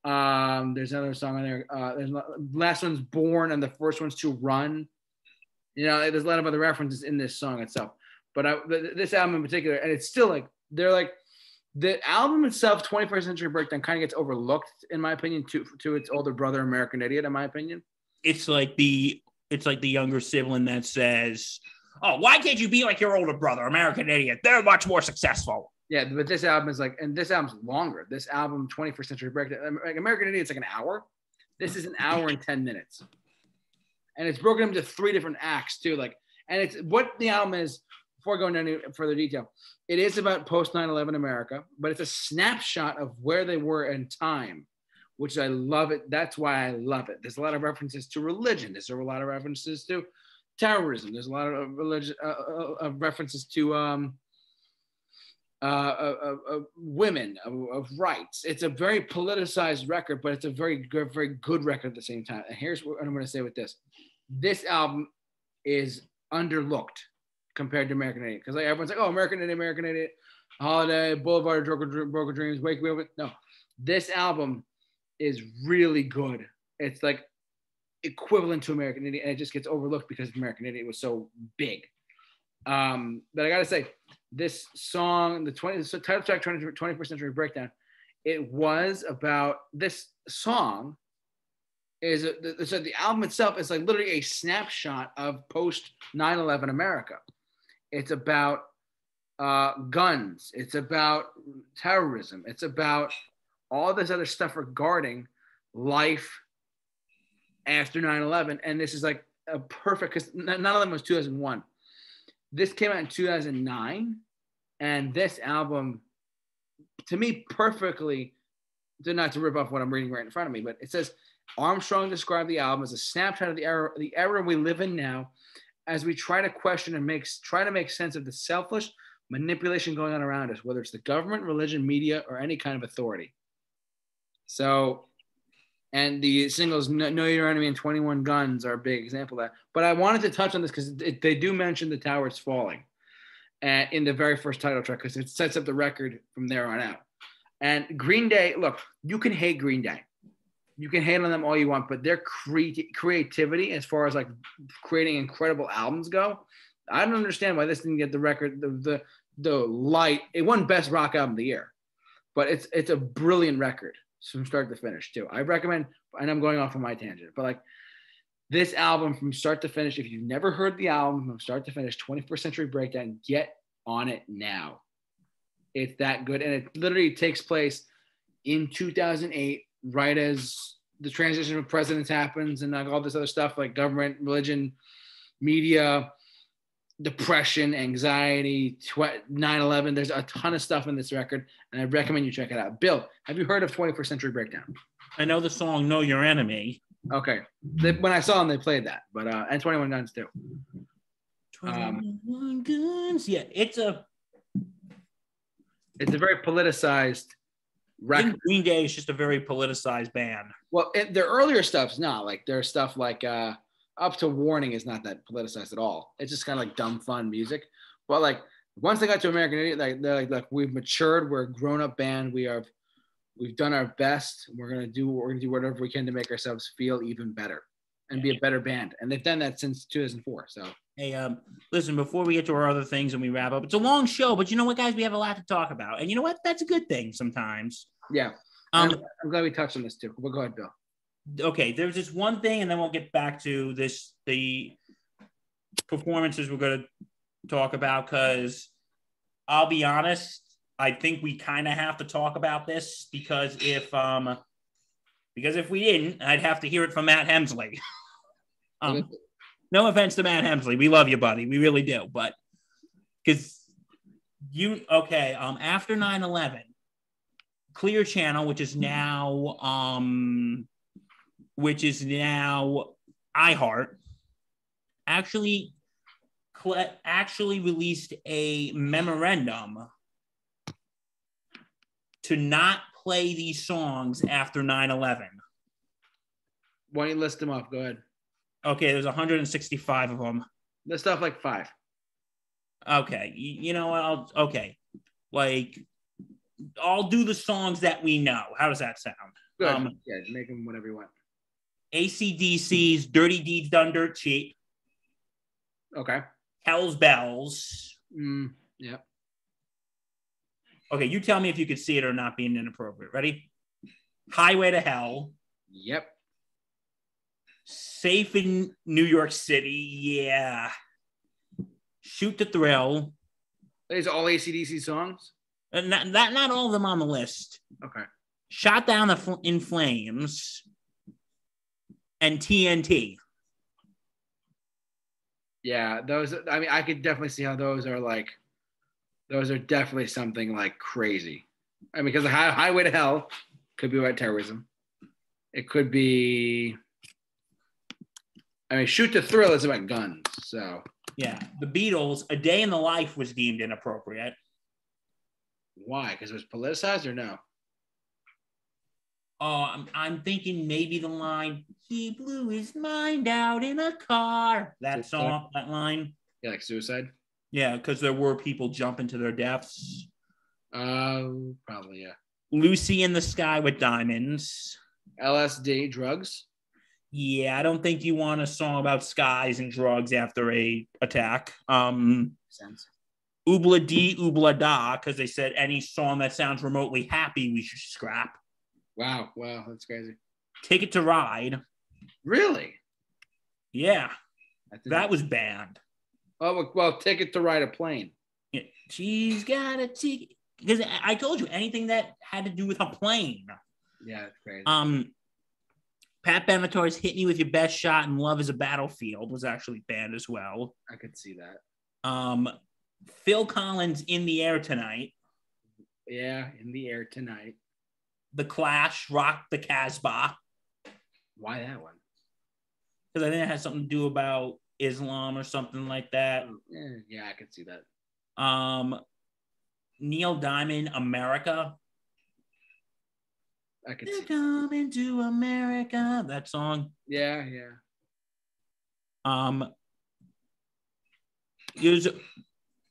Um, there's another song in there. Uh, there's last one's Born and the first one's To Run. You know, there's a lot of other references in this song itself. But I, this album in particular, and it's still like, they're like, the album itself, twenty-first Century Breakdown, kind of gets overlooked, in my opinion, to, to its older brother, American Idiot, in my opinion. It's like the, it's like the younger sibling that says, oh, why can't you be like your older brother, American Idiot? They're much more successful. Yeah, but this album is like, and this album's longer. This album, twenty-first Century Breakdown, like American Idiot, it's like an hour. This is an hour and ten minutes, and it's broken into three different acts too. Like, and it's what the album is. Before going into any further detail, it is about post nine eleven America, but it's a snapshot of where they were in time, which I love it. That's why I love it. There's a lot of references to religion. There's a lot of references to terrorism. There's a lot of religion uh, uh, references to. Um, uh, of, of women, of, of rights. It's a very politicized record, but it's a very good, very good record at the same time. And here's what I'm going to say with this. This album is underlooked compared to American Idiot. Because like, everyone's like, oh, American Idiot, American Idiot, Holiday, Boulevard, Broken Dreams, Wake Me Up. No, this album is really good. It's like equivalent to American Idiot, and it just gets overlooked because American Idiot was so big. Um, but I gotta say, this song, the twenty, so title track, twenty-first Century Breakdown, it was about this song. Is a, so the album itself is like literally a snapshot of post nine eleven America. It's about uh, guns. It's about terrorism. It's about all this other stuff regarding life after nine eleven. And this is like a perfect, because nine eleven was two thousand one. This came out in two thousand nine. And this album, to me, perfectly, not to rip off what I'm reading right in front of me, but it says, Armstrong described the album as a snapshot of the era, the era we live in now, as we try to question and make, try to make sense of the selfish manipulation going on around us, whether it's the government, religion, media, or any kind of authority. So, and the singles Know Your Enemy and twenty-one Guns are a big example of that. But I wanted to touch on this because they do mention the towers falling uh, in the very first title track, because it sets up the record from there on out. And Green Day, look, you can hate Green Day. You can hate on them all you want, but their cre- creativity, as far as like creating incredible albums go, I don't understand why this didn't get the record, the the, the light. It won Best Rock Album of the Year, but it's it's a brilliant record from start to finish too. I recommend, and I'm going off on my tangent, but like this album from start to finish, if you've never heard the album from start to finish, twenty-first Century Breakdown, get on it now. It's that good, and it literally takes place in two thousand eight. Right as the transition of presidents happens and like all this other stuff, like government, religion, media, depression, anxiety, nine eleven. There's a ton of stuff in this record, and I recommend you check it out. Bill, have you heard of twenty-first Century Breakdown? I know the song Know Your Enemy. Okay. They, when I saw them, they played that, but uh, and twenty-one Guns too. twenty-one um, Guns. Yeah, it's a... It's a very politicized... Green Day is just a very politicized band. Well, it, their earlier stuff's not like their stuff like uh, Up to Warning is not that politicized at all. It's just kind of like dumb fun music. But like once they got to American Idiot, like they're like, like we've matured, we're a grown-up band, we have we've done our best. We're gonna do we're gonna do whatever we can to make ourselves feel even better and yeah. be a better band. And they've done that since two thousand four. So hey, um, listen, before we get to our other things and we wrap up, it's a long show, but you know what, guys? We have a lot to talk about. And you know what? That's a good thing sometimes. Yeah. Um, I'm, I'm glad we touched on this too. Well, go ahead, Bill. Okay, there's this one thing, and then we'll get back to this, the performances we're going to talk about, because I'll be honest, I think we kind of have to talk about this, because if, um, because if we didn't, I'd have to hear it from Matt Hemsley. um, No offense to Matt Hemsley. We love you, buddy. We really do. But because you, okay, um, after nine eleven, Clear Channel, which is now, um, which is now iHeart, actually, actually released a memorandum to not play these songs after nine eleven. Why don't you list them up? Go ahead. Okay, there's one hundred sixty-five of them. There's stuff like five. Okay, you, you know, I'll, okay. Like, I'll do the songs that we know. How does that sound? Good, um, yeah, make them whatever you want. A C D C's Dirty Deeds Done Dirt Cheap. Okay. Hell's Bells. Mm, yeah. Okay, you tell me if you could see it or not being inappropriate. Ready? Highway to Hell. Yep. Safe in New York City, yeah. Shoot the Thrill. These are all A C D C songs? Uh, not, not, not all of them on the list. Okay. Shot Down the fl- in Flames and T N T. Yeah, those, I mean, I could definitely see how those are like, those are definitely something like crazy. I mean, because the high, Highway to Hell could be about terrorism. It could be... I mean, Shoot the Thrill is about guns, so. Yeah, the Beatles, A Day in the Life was deemed inappropriate. Why? Because it was politicized or no? Oh, I'm, I'm thinking maybe the line, he blew his mind out in a car. That suicide? song, that line. Yeah, like suicide? Yeah, because there were people jumping to their deaths. Oh, uh, probably, yeah. Lucy in the Sky with Diamonds. L S D, drugs? Yeah, I don't think you want a song about skies and drugs after a attack. Um, Makes sense. Oobla dee, oobla da, because they said any song that sounds remotely happy, we should scrap. Wow, wow, that's crazy. Take It to Ride. Really? Yeah. That was banned. Oh, well, Ticket to Ride a Plane. Yeah. She's got a ticket. Because I told you, anything that had to do with a plane. Yeah, that's crazy. Um, Pat Benatar's Hit Me With Your Best Shot and Love Is a Battlefield was actually banned as well. I could see that. Um, Phil Collins, In the Air Tonight. Yeah, In the Air Tonight. The Clash, Rock the Casbah. Why that one? Because I think it has something to do about Islam or something like that. Yeah, yeah, I could see that. Um, Neil Diamond, America. I could They're see coming to America. That song. Yeah, yeah. Um, was,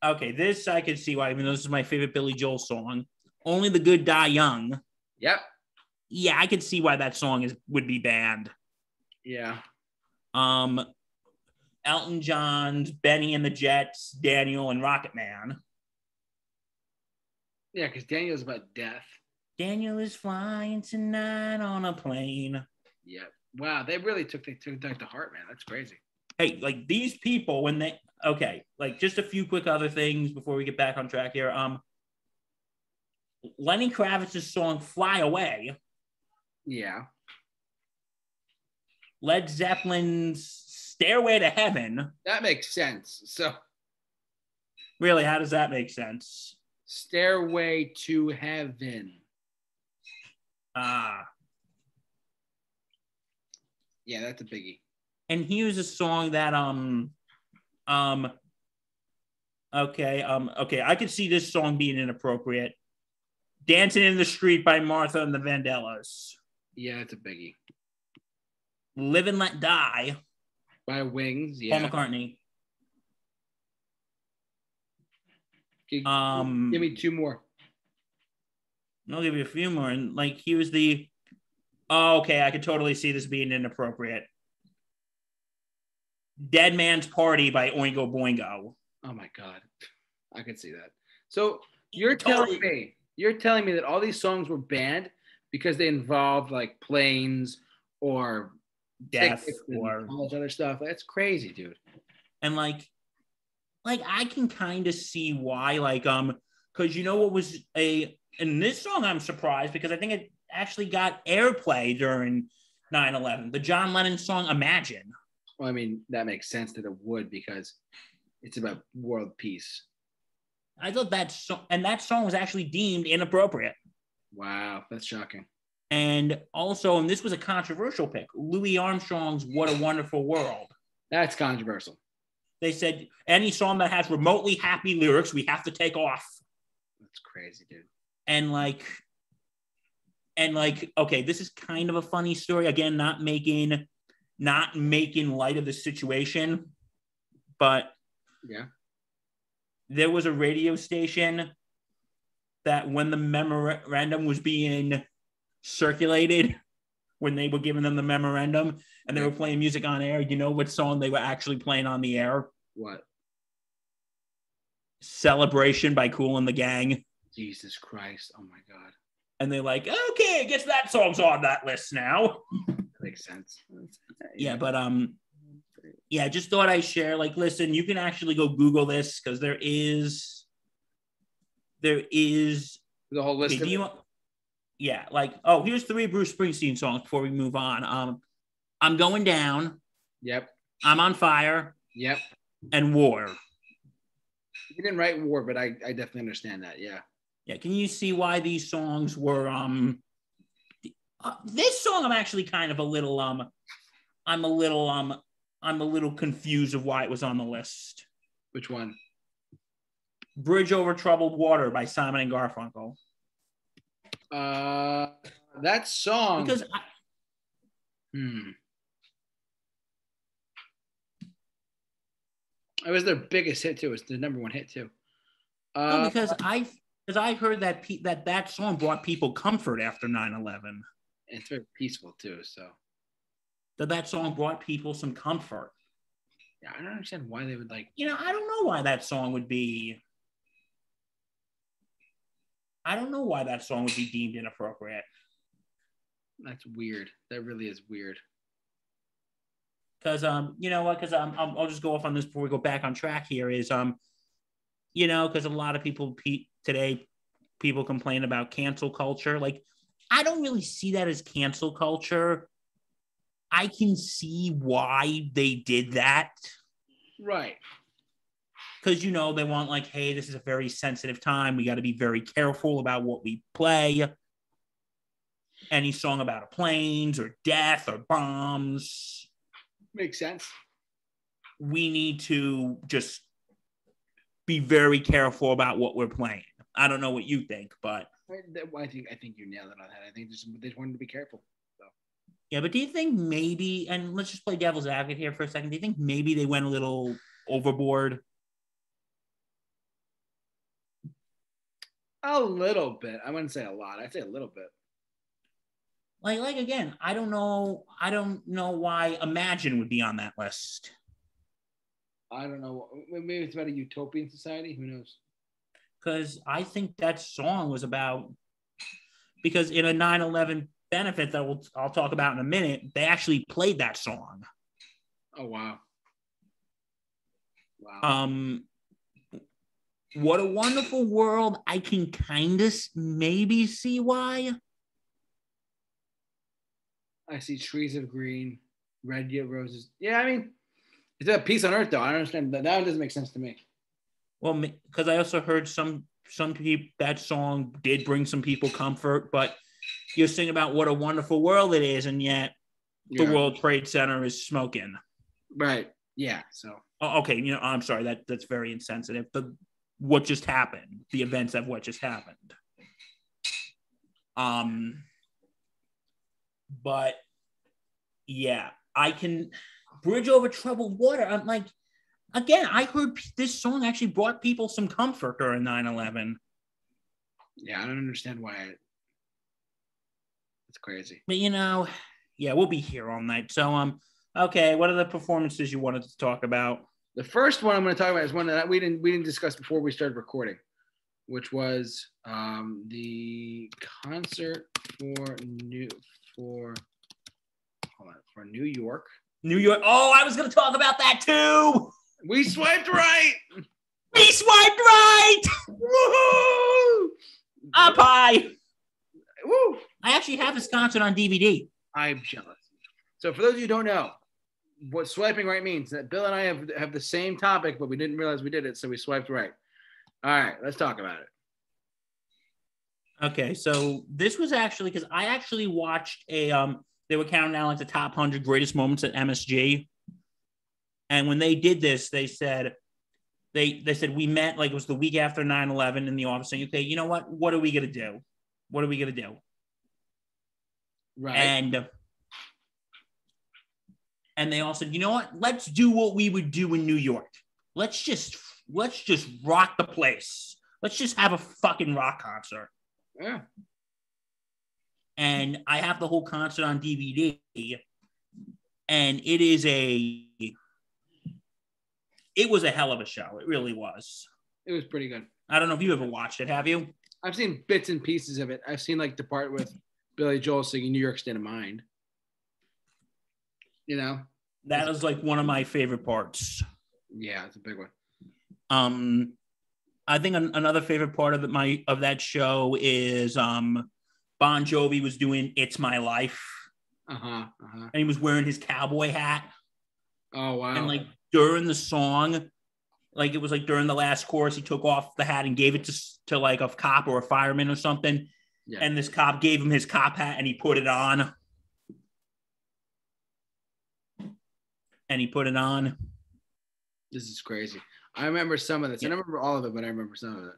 okay, this I could see why. I mean, this is my favorite Billy Joel song. Only the Good Die Young. Yep. Yeah, I could see why that song is would be banned. Yeah. Um, Elton John's Benny and the Jets, Daniel and Rocket Man. Yeah, because Daniel's about death. Daniel is flying tonight on a plane. Yeah. Wow, they really took they took that to heart, man. That's crazy. Hey, like these people when they okay, like just a few quick other things before we get back on track here. Um. Lenny Kravitz's song Fly Away. Yeah. Led Zeppelin's Stairway to Heaven. That makes sense. So, really, how does that make sense? Stairway to Heaven. Ah. Yeah, that's a biggie. And here's a song that, um, um, okay, um, okay, I could see this song being inappropriate. Dancing in the Street by Martha and the Vandellas. Yeah, that's a biggie. Live and Let Die. By Wings, yeah. Paul McCartney. Okay, um, give me two more. I'll give you a few more. And like, he was the... Oh, okay, I could totally see this being inappropriate. Dead Man's Party by Oingo Boingo. Oh, my God. I could see that. So, you're totally- telling me... You're telling me that all these songs were banned because they involved like planes or death or all this other stuff. That's crazy, dude. And like, like I can kind of see why, like, um, because you know what was a, and this song I'm surprised because I think it actually got airplay during nine eleven, the John Lennon song, Imagine. Well, I mean, that makes sense that it would because it's about world peace. I thought that song, and that song was actually deemed inappropriate. Wow, that's shocking. And also, and this was a controversial pick, Louis Armstrong's What a Wonderful World. That's controversial. They said, any song that has remotely happy lyrics, we have to take off. That's crazy, dude. And like, and like, okay, this is kind of a funny story. Again, not making, not making light of the situation, but yeah. There was a radio station that when the memorandum was being circulated, when they were giving them the memorandum and they were playing music on air, you know what song they were actually playing on the air? What? Celebration by Kool and the Gang. Jesus Christ. Oh, my God. And they're like, okay, I guess that song's on that list now. That makes sense. Yeah, but... um. Yeah, just thought I'd share. Like, listen, you can actually go Google this because there is, there is the whole list. Okay, of do you, yeah, like oh, here's three Bruce Springsteen songs before we move on. Um, I'm Going Down. Yep. I'm On Fire. Yep. And War. You didn't write War, but I, I definitely understand that. Yeah. Yeah. Can you see why these songs were um? Uh, this song I'm actually kind of a little um, I'm a little um. I'm a little confused of why it was on the list. Which one? Bridge Over Troubled Water by Simon and Garfunkel? Uh, that song. Because I, hmm. It was their biggest hit too. It's the number one hit too. Uh, no, because I because I heard that pe- that that song brought people comfort after nine eleven. It's very peaceful too. So that that song brought people some comfort. Yeah, I don't understand why they would like. You know, I don't know why that song would be. I don't know why that song would be deemed inappropriate. That's weird. That really is weird. Because um, you know what? Because um, I'll just go off on this before we go back on track. Here is um, you know, because a lot of people pe- today, people complain about cancel culture. Like, I don't really see that as cancel culture. I can see why they did that. Right. Because, you know, they want like, hey, this is a very sensitive time. We got to be very careful about what we play. Any song about planes or death or bombs. Makes sense. We need to just be very careful about what we're playing. I don't know what you think, but. I think, I think you nailed it on that. I think there's they just wanted to be careful. So. Yeah, but do you think maybe, and let's just play devil's advocate here for a second. Do you think maybe they went a little overboard? A little bit. I wouldn't say a lot. I'd say a little bit. Like, like again, I don't know. I don't know why Imagine would be on that list. I don't know. Maybe it's about a utopian society. Who knows? Because I think that song was about, because in a nine eleven benefit that we'll, I'll talk about in a minute, they actually played that song. Oh, wow. Wow. Um. What a Wonderful World. I can kind of maybe see why. I see Trees of Green, Red Yet Roses. Yeah, I mean, is that Peace on Earth, though? I don't understand. That one doesn't make sense to me. Well, because I also heard some some people, that song did bring some people comfort, but you're singing about what a wonderful world it is, and yet the yeah. World Trade Center is smoking. Right. Yeah, so. Oh, okay, you know, I'm sorry. That That's very insensitive, but what just happened, the events of what just happened. Um, but yeah, I can Bridge Over Troubled Water. I'm like, again, I heard p- this song actually brought people some comfort during nine eleven. Yeah, I don't understand why. I, it's crazy. But you know, yeah, we'll be here all night. So, um, okay, what are the performances you wanted to talk about? The first one I'm going to talk about is one that we didn't we didn't discuss before we started recording, which was um, the concert for New for hold on, for New York. New York. Oh, I was going to talk about that too. We swiped right. We swiped right. Woohoo! Up high. Woo! I actually have this concert on D V D. I'm jealous. So for those of you who don't know, what swiping right means that Bill and I have, have the same topic, but we didn't realize we did it, so we swiped right. All right, let's talk about it. Okay, so this was actually because I actually watched a um they were counting down like the top one hundred greatest moments at M S G, and when they did this, they said they they said we met like it was the week after nine eleven in the office saying, okay, you know what? What are we gonna do? What are we gonna do? Right. And. And they all said, you know what? Let's do what we would do in New York. Let's just let's just rock the place. Let's just have a fucking rock concert. Yeah. And I have the whole concert on D V D, and it is a it was a hell of a show. It really was. It was pretty good. I don't know if you ever watched it, have you? I've seen bits and pieces of it. I've seen like the part with Billy Joel singing New York State of Mind. You know, that was like one of my favorite parts. Yeah, it's a big one. Um, I think an- another favorite part of the, my of that show is um, Bon Jovi was doing "It's My Life," uh huh, uh-huh. and he was wearing his cowboy hat. Oh wow! And like during the song, like it was like during the last chorus, he took off the hat and gave it to to like a cop or a fireman or something. Yeah. And this cop gave him his cop hat, and he put it on. And he put it on. This is crazy. I remember some of this. Yeah. I don't remember all of it, but I remember some of it.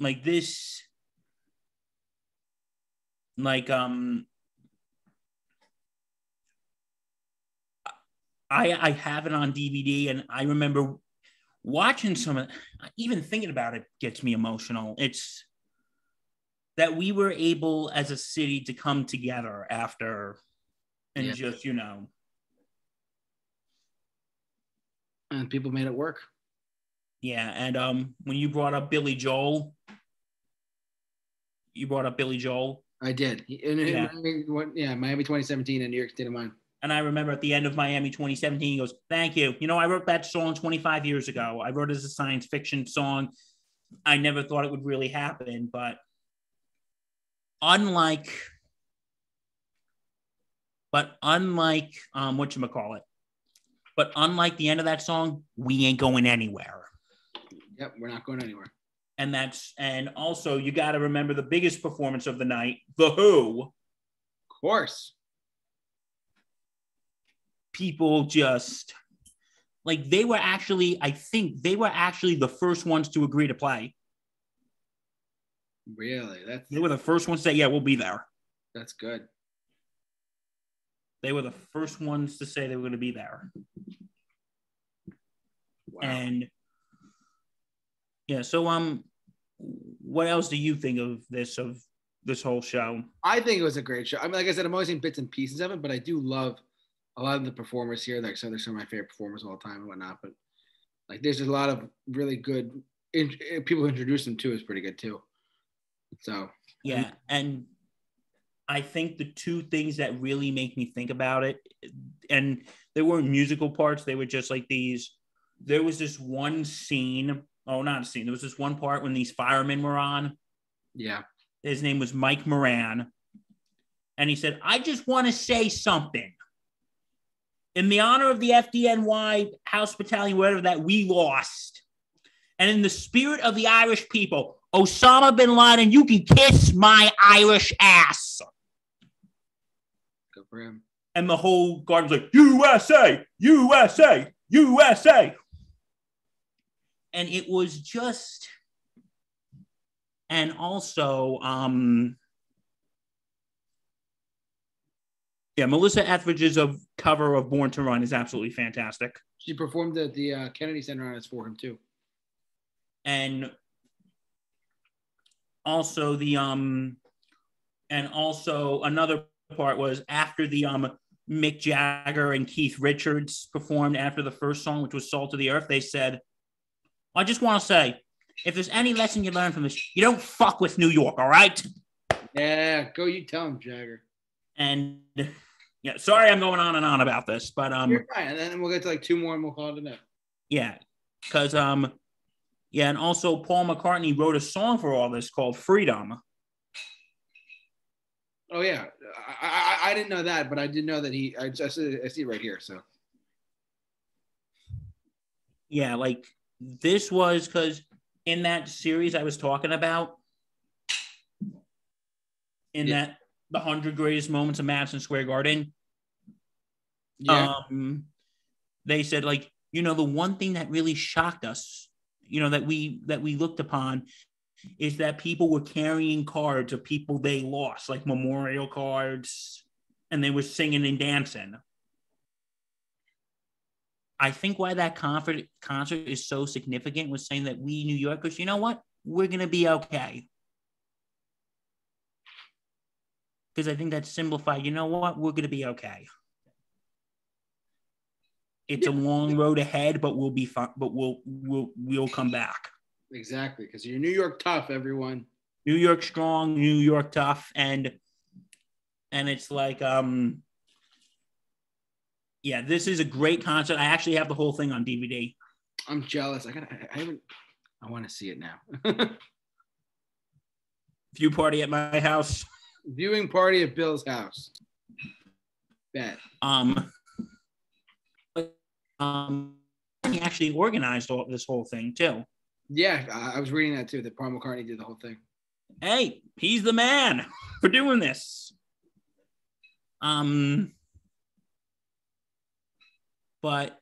Like this, like um, I I have it on D V D, and I remember watching some of. Even thinking about it gets me emotional. It's that we were able as a city to come together after, and yeah. just you know, and people made it work. Yeah, and um, when you brought up Billy Joel, you brought up Billy Joel. I did. In, in yeah. Miami, yeah, Miami twenty seventeen and New York State of Mind. And I remember at the end of Miami twenty seventeen, he goes, "Thank you. You know, I wrote that song twenty-five years ago. I wrote it as a science fiction song. I never thought it would really happen." But unlike, but unlike, um, whatchamacallit, but unlike the end of that song, we ain't going anywhere. Yep, we're not going anywhere. And that's, and also you got to remember the biggest performance of the night, The Who. Of course. People just, like they were actually, I think they were actually the first ones to agree to play. Really? That's, they were the first ones to say, yeah, we'll be there. That's good. They were the first ones to say they were going to be there. Wow. And yeah, so um, what else do you think of this of this whole show? I think it was a great show. I mean, like I said, I'm always seeing bits and pieces of it, but I do love a lot of the performers here. Like, so there's some of my favorite performers of all time and whatnot. But like, there's a lot of really good in, people who introduce them to is pretty good too. So yeah, and I think the two things that really make me think about it, and they weren't musical parts; they were just like these. There was this one scene. Oh, not a scene. There was this one part when these firemen were on. Yeah. His name was Mike Moran. And he said, "I just want to say something. In the honor of the F D N Y House Battalion, whatever, that we lost. And in the spirit of the Irish people, Osama bin Laden, you can kiss my Irish ass." Good for him. And the whole guard was like, "U S A, U S A, U S A. And it was just, and also, um, yeah, Melissa Etheridge's of cover of Born to Run is absolutely fantastic. She performed at the uh, Kennedy Center on its for him too. And also the, um, and also another part was after the um, Mick Jagger and Keith Richards performed after the first song, which was Salt of the Earth, they said, "I just want to say, if there's any lesson you learn from this, you don't fuck with New York, all right?" Yeah, go you tell him, Jagger. And yeah, sorry I'm going on and on about this, but um, you're fine. And then we'll get to like two more, and we'll call it a night. Yeah, because um, yeah, and also Paul McCartney wrote a song for all this called "Freedom." Oh yeah, I I, I didn't know that, but I did know that he. I just I see it right here. So yeah, like. This was because in that series I was talking about, in yeah. that the one hundred greatest moments of Madison Square Garden, yeah. um, they said like, you know, the one thing that really shocked us, you know, that we that we looked upon is that people were carrying cards of people they lost, like memorial cards, and they were singing and dancing. I think why that concert concert is so significant was saying that we New Yorkers, you know what? We're going to be okay. Because I think that simplified, you know what? We're going to be okay. It's yeah. a long road ahead, but we'll be fine. But we'll we'll we'll come back. Exactly, because you're New York tough, everyone. New York strong, New York tough, and and it's like um. Yeah, this is a great concert. I actually have the whole thing on D V D. I'm jealous. I gotta. I, I haven't. I want to see it now. View party at my house. Viewing party at Bill's house. Bet. Um. Um. He actually organized all this whole thing too. Yeah, I was reading that too. That Paul McCartney did the whole thing. Hey, he's the man for doing this. Um. But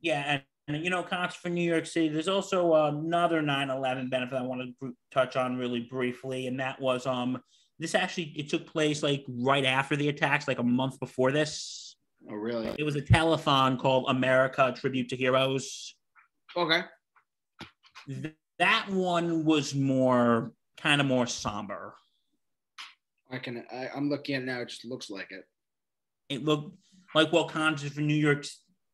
yeah, you know, Concert for New York City. There's also another nine eleven benefit I want to touch on really briefly, and that was um this actually it took place like right after the attacks, like a month before this. Oh, really? It was a telethon called America Tribute to Heroes. Okay. Th- that one was more kind of more somber. I can I, I'm looking at it now. It just looks like it. It looked like well, Concert for New York.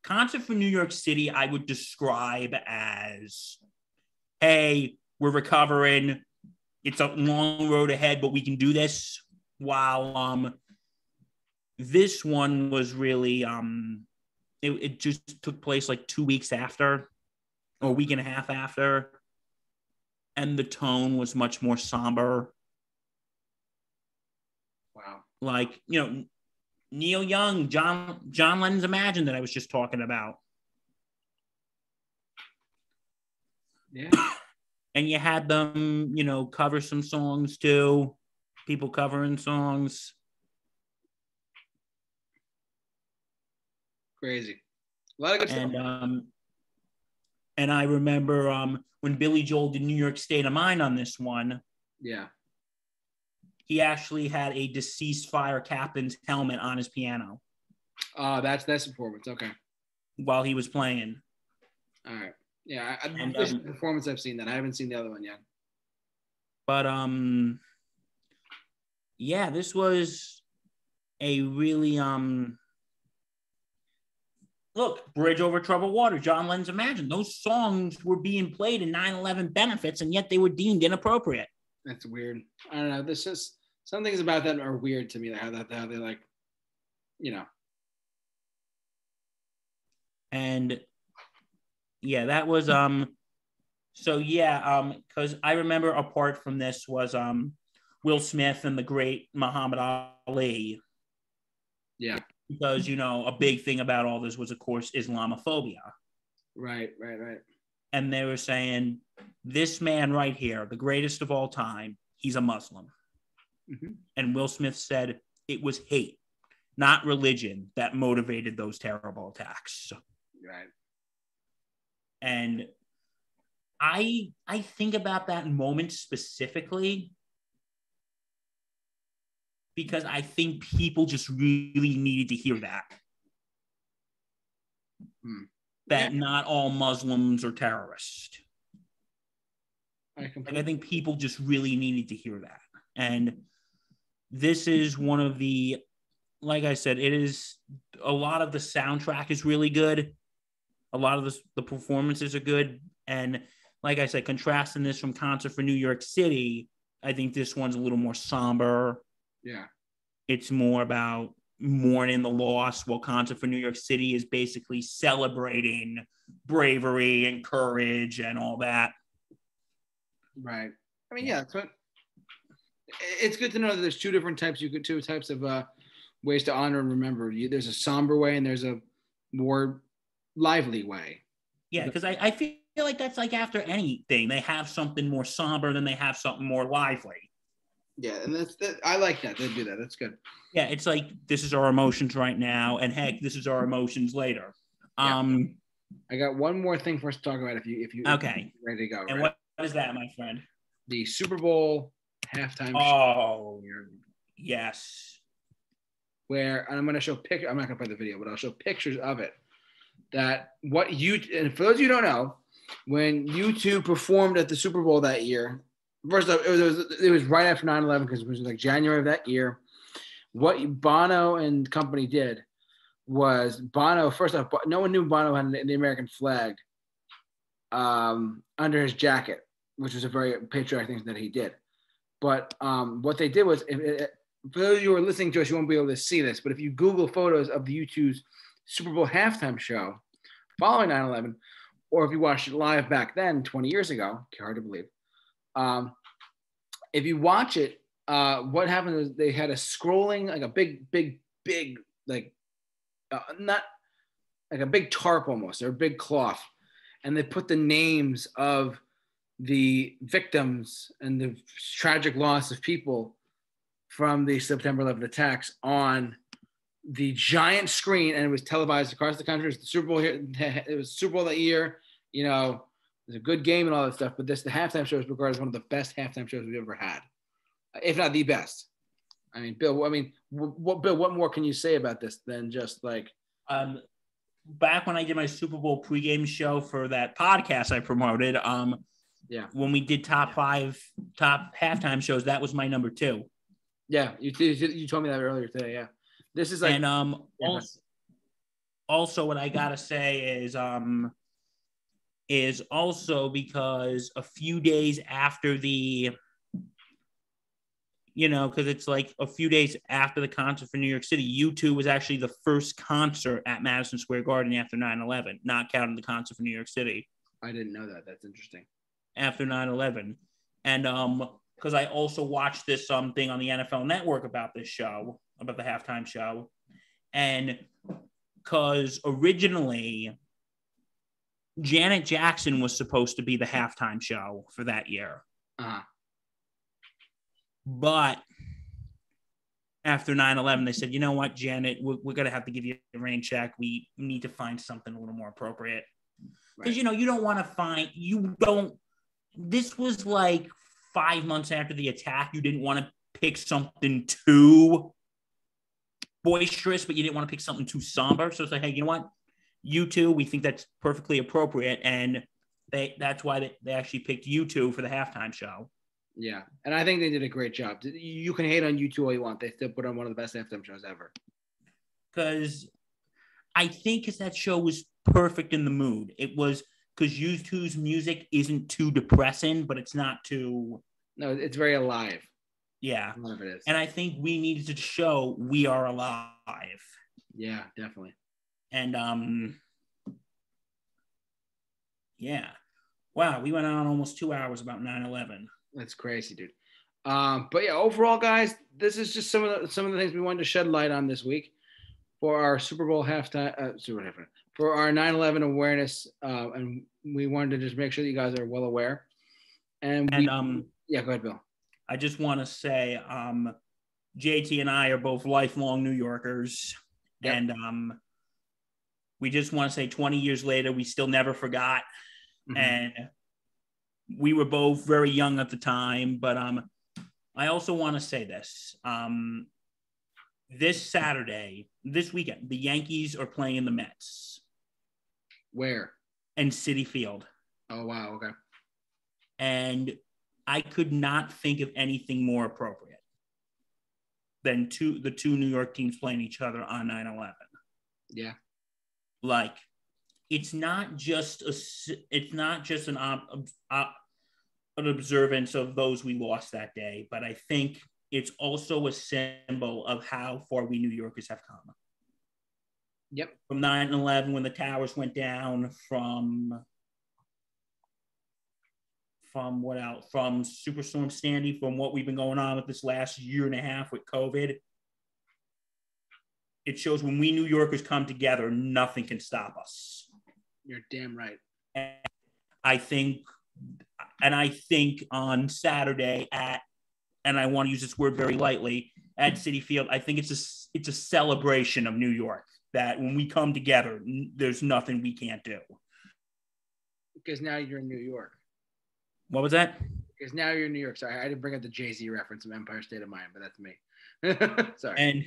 Concert for New York City, I would describe as, hey, we're recovering. It's a long road ahead, but we can do this. While um, this one was really, um, it, it just took place like two weeks after, or a week and a half after, and the tone was much more somber. Wow. Like, you know, Neil Young, John John Lennon's Imagine that I was just talking about. Yeah. And you had them, you know, cover some songs too. People covering songs. Crazy. A lot of good stuff. And, um, and I remember um, when Billy Joel did New York State of Mind on this one. Yeah. He actually had a deceased fire captain's helmet on his piano. Oh, uh, that's that's the performance. Okay. While he was playing. All right. Yeah, I, and, this um, performance I've seen that. I haven't seen the other one yet. But um, yeah, this was a really um. Look, Bridge Over Troubled Water, John Lennon's Imagine. Those songs were being played in nine eleven benefits, and yet they were deemed inappropriate. That's weird. I don't know. This is. Some things about that are weird to me, like how that how they like, you know. And yeah, that was um. So yeah, um, because I remember apart from this was um, Will Smith and the great Muhammad Ali. Yeah. Because you know a big thing about all this was of course Islamophobia. Right, right, right. And they were saying, this man right here, the greatest of all time, he's a Muslim. Mm-hmm. And Will Smith said it was hate, not religion, that motivated those terrible attacks. Right. And I I think about that moment specifically because I think people just really needed to hear that. Mm. That yeah. Not all Muslims are terrorists. I, completely- like I think people just really needed to hear that. And this is one of the, like I said, it is a lot of the soundtrack is really good. A lot of the, the performances are good. And like I said, contrasting this from Concert for New York City, I think this one's a little more somber. Yeah. It's more about mourning the loss, while Concert for New York City is basically celebrating bravery and courage and all that. Right. I mean, yeah, that's what. It's good to know that there's two different types. You could two types of uh, ways to honor and remember. You, there's a somber way, and there's a more lively way. Yeah, because I, I feel like that's like after anything, they have something more somber, then they have something more lively. Yeah, and that's that, I like that. They do that. That's good. Yeah, it's like this is our emotions right now, and heck, this is our emotions later. Yeah. Um, I got one more thing for us to talk about. If you if you okay, if you're ready to go. And right? what, what is that, my friend? The Super Bowl. Halftime. Oh, show. Yes. Where and I'm going to show pictures. I'm not going to play the video, but I'll show pictures of it. That what you and for those of you who don't know, when U two performed at the Super Bowl that year, first off, it was it was, it was right after nine eleven because it was like January of that year. What Bono and company did was Bono. First off, no one knew Bono had the American flag um, under his jacket, which was a very patriotic thing that he did. But um, what they did was, if it, for those of you who are listening to us, you won't be able to see this, but if you Google photos of the U two's Super Bowl halftime show following nine eleven, or if you watched it live back then, twenty years ago, hard to believe, um, if you watch it, uh, what happened is they had a scrolling, like a big, big, big, like, uh, not, like a big tarp almost, or a big cloth, and they put the names of the victims and the tragic loss of people from the September eleventh attacks on the giant screen, and it was televised across the country. It was the Super Bowl here. It was Super Bowl that year. You know, it was a good game and all that stuff. But this, the halftime show, is regarded as one of the best halftime shows we've ever had, if not the best. I mean, Bill. I mean, what, Bill? What more can you say about this than just like? Um, back when I did my Super Bowl pregame show for that podcast I promoted, um, yeah, when we did top five, top halftime shows, that was my number two. Yeah, you you told me that earlier today. Yeah, this is like, and um, also, also what I gotta say is um, is also because a few days after the. You know, because it's like a few days after the concert for New York City, U two was actually the first concert at Madison Square Garden after nine eleven, not counting the concert for New York City. I didn't know that. That's interesting. After nine eleven. And um, because I also watched this um, thing on the N F L Network about this show, about the halftime show. And because originally, Janet Jackson was supposed to be the halftime show for that year. Uh-huh. But after nine eleven, they said, you know what, Janet, we're, we're going to have to give you a rain check. We need to find something a little more appropriate. Because, right. you know, you don't want to find, you don't, this was like five months after the attack. You didn't want to pick something too boisterous, but you didn't want to pick something too somber. So it's like, hey, you know what? U two, we think that's perfectly appropriate. And they that's why they, they actually picked U two for the halftime show. Yeah, and I think they did a great job. You can hate on U two all you want. They still put on one of the best halftime shows ever. Because I think cause that show was perfect in the mood. It was because U two's music isn't too depressing, but it's not too... No, it's very alive. Yeah. I love it. And I think we needed to show we are alive. Yeah, definitely. And, um... yeah. Wow, we went on almost two hours about nine eleven. That's crazy, dude. Um, but yeah, overall, guys, this is just some of the some of the things we wanted to shed light on this week for our Super Bowl halftime, uh, Super Bowl halftime, for our nine eleven awareness, uh, and we wanted to just make sure that you guys are well aware. And, we, and um, yeah, go ahead, Bill. I just want to say, um, J T and I are both lifelong New Yorkers, yep. and um, we just want to say, twenty years later, we still never forgot, mm-hmm. and. We were both very young at the time, but um, I also want to say this. Um, this Saturday, this weekend, the Yankees are playing the Mets. Where? In Citi Field. Oh, wow. Okay. And I could not think of anything more appropriate than two the two New York teams playing each other on nine eleven. Yeah. Like... It's not just a. It's not just an ob, ob, an observance of those we lost that day, but I think it's also a symbol of how far we New Yorkers have come. Yep. From nine eleven, when the towers went down, from from what else? From Superstorm Sandy, from what we've been going on with this last year and a half with COVID. It shows when we New Yorkers come together, nothing can stop us. You're damn right. And I think, and I think on Saturday at, and I want to use this word very lightly, at Citi Field, I think it's a it's a celebration of New York that when we come together, there's nothing we can't do. Because now you're in New York. What was that? Because now you're in New York. Sorry, I didn't bring up the Jay-Z reference of Empire State of Mind, but that's me. Sorry. And.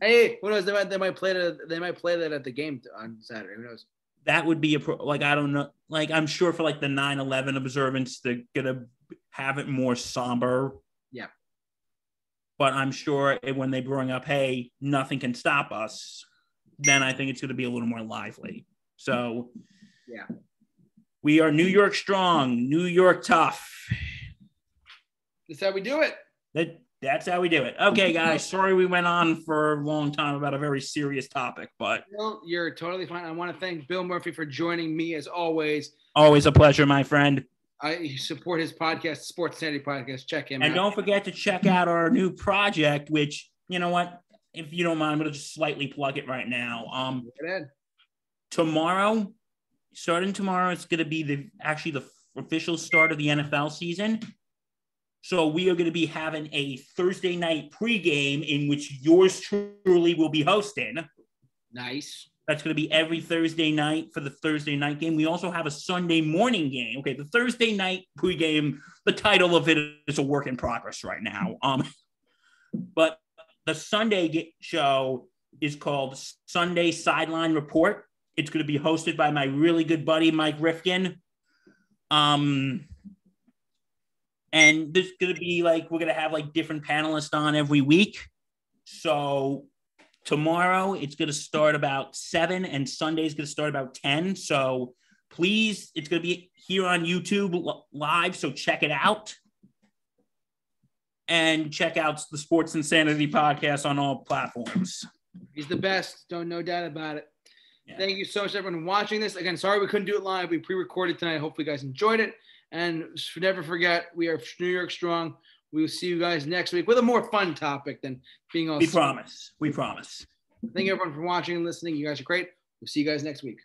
Hey, who knows? They might, they might play that. They might play that at the game on Saturday. Who knows? That would be a pro, like I don't know. Like I'm sure for like the nine eleven observance, they're gonna have it more somber. Yeah. But I'm sure it, when they bring up, hey, nothing can stop us, then I think it's gonna be a little more lively. So. Yeah. We are New York strong, New York tough. That's how we do it. That. That's how we do it. Okay, guys. Sorry we went on for a long time about a very serious topic, but well, you're totally fine. I want to thank Bill Murphy for joining me as always. Always a pleasure, my friend. I support his podcast, Sports Sanity Podcast. Check him out. And don't forget to check out our new project, which you know what, if you don't mind, I'm gonna just slightly plug it right now. Um, tomorrow, starting tomorrow, it's gonna be the actually the official start of the N F L season. So we are going to be having a Thursday night pregame in which yours truly will be hosting. Nice. That's going to be every Thursday night for the Thursday night game. We also have a Sunday morning game. Okay, the Thursday night pregame, the title of it is a work in progress right now. Um, but the Sunday show is called Sunday Sideline Report. It's going to be hosted by my really good buddy, Mike Rifkin. Um, and there's going to be like, we're going to have like different panelists on every week. So tomorrow, it's going to start about seven, and Sunday's going to start about ten. So please, it's going to be here on YouTube live, so check it out. And check out the Sports Insanity podcast on all platforms. He's the best. Don't no doubt about it. Yeah. Thank you so much, everyone, watching this. Again, sorry we couldn't do it live. We pre-recorded tonight. Hopefully, you guys enjoyed it. And never forget, we are New York Strong. We will see you guys next week with a more fun topic than being all. We promise. We promise. Thank you, everyone, for watching and listening. You guys are great. We'll see you guys next week.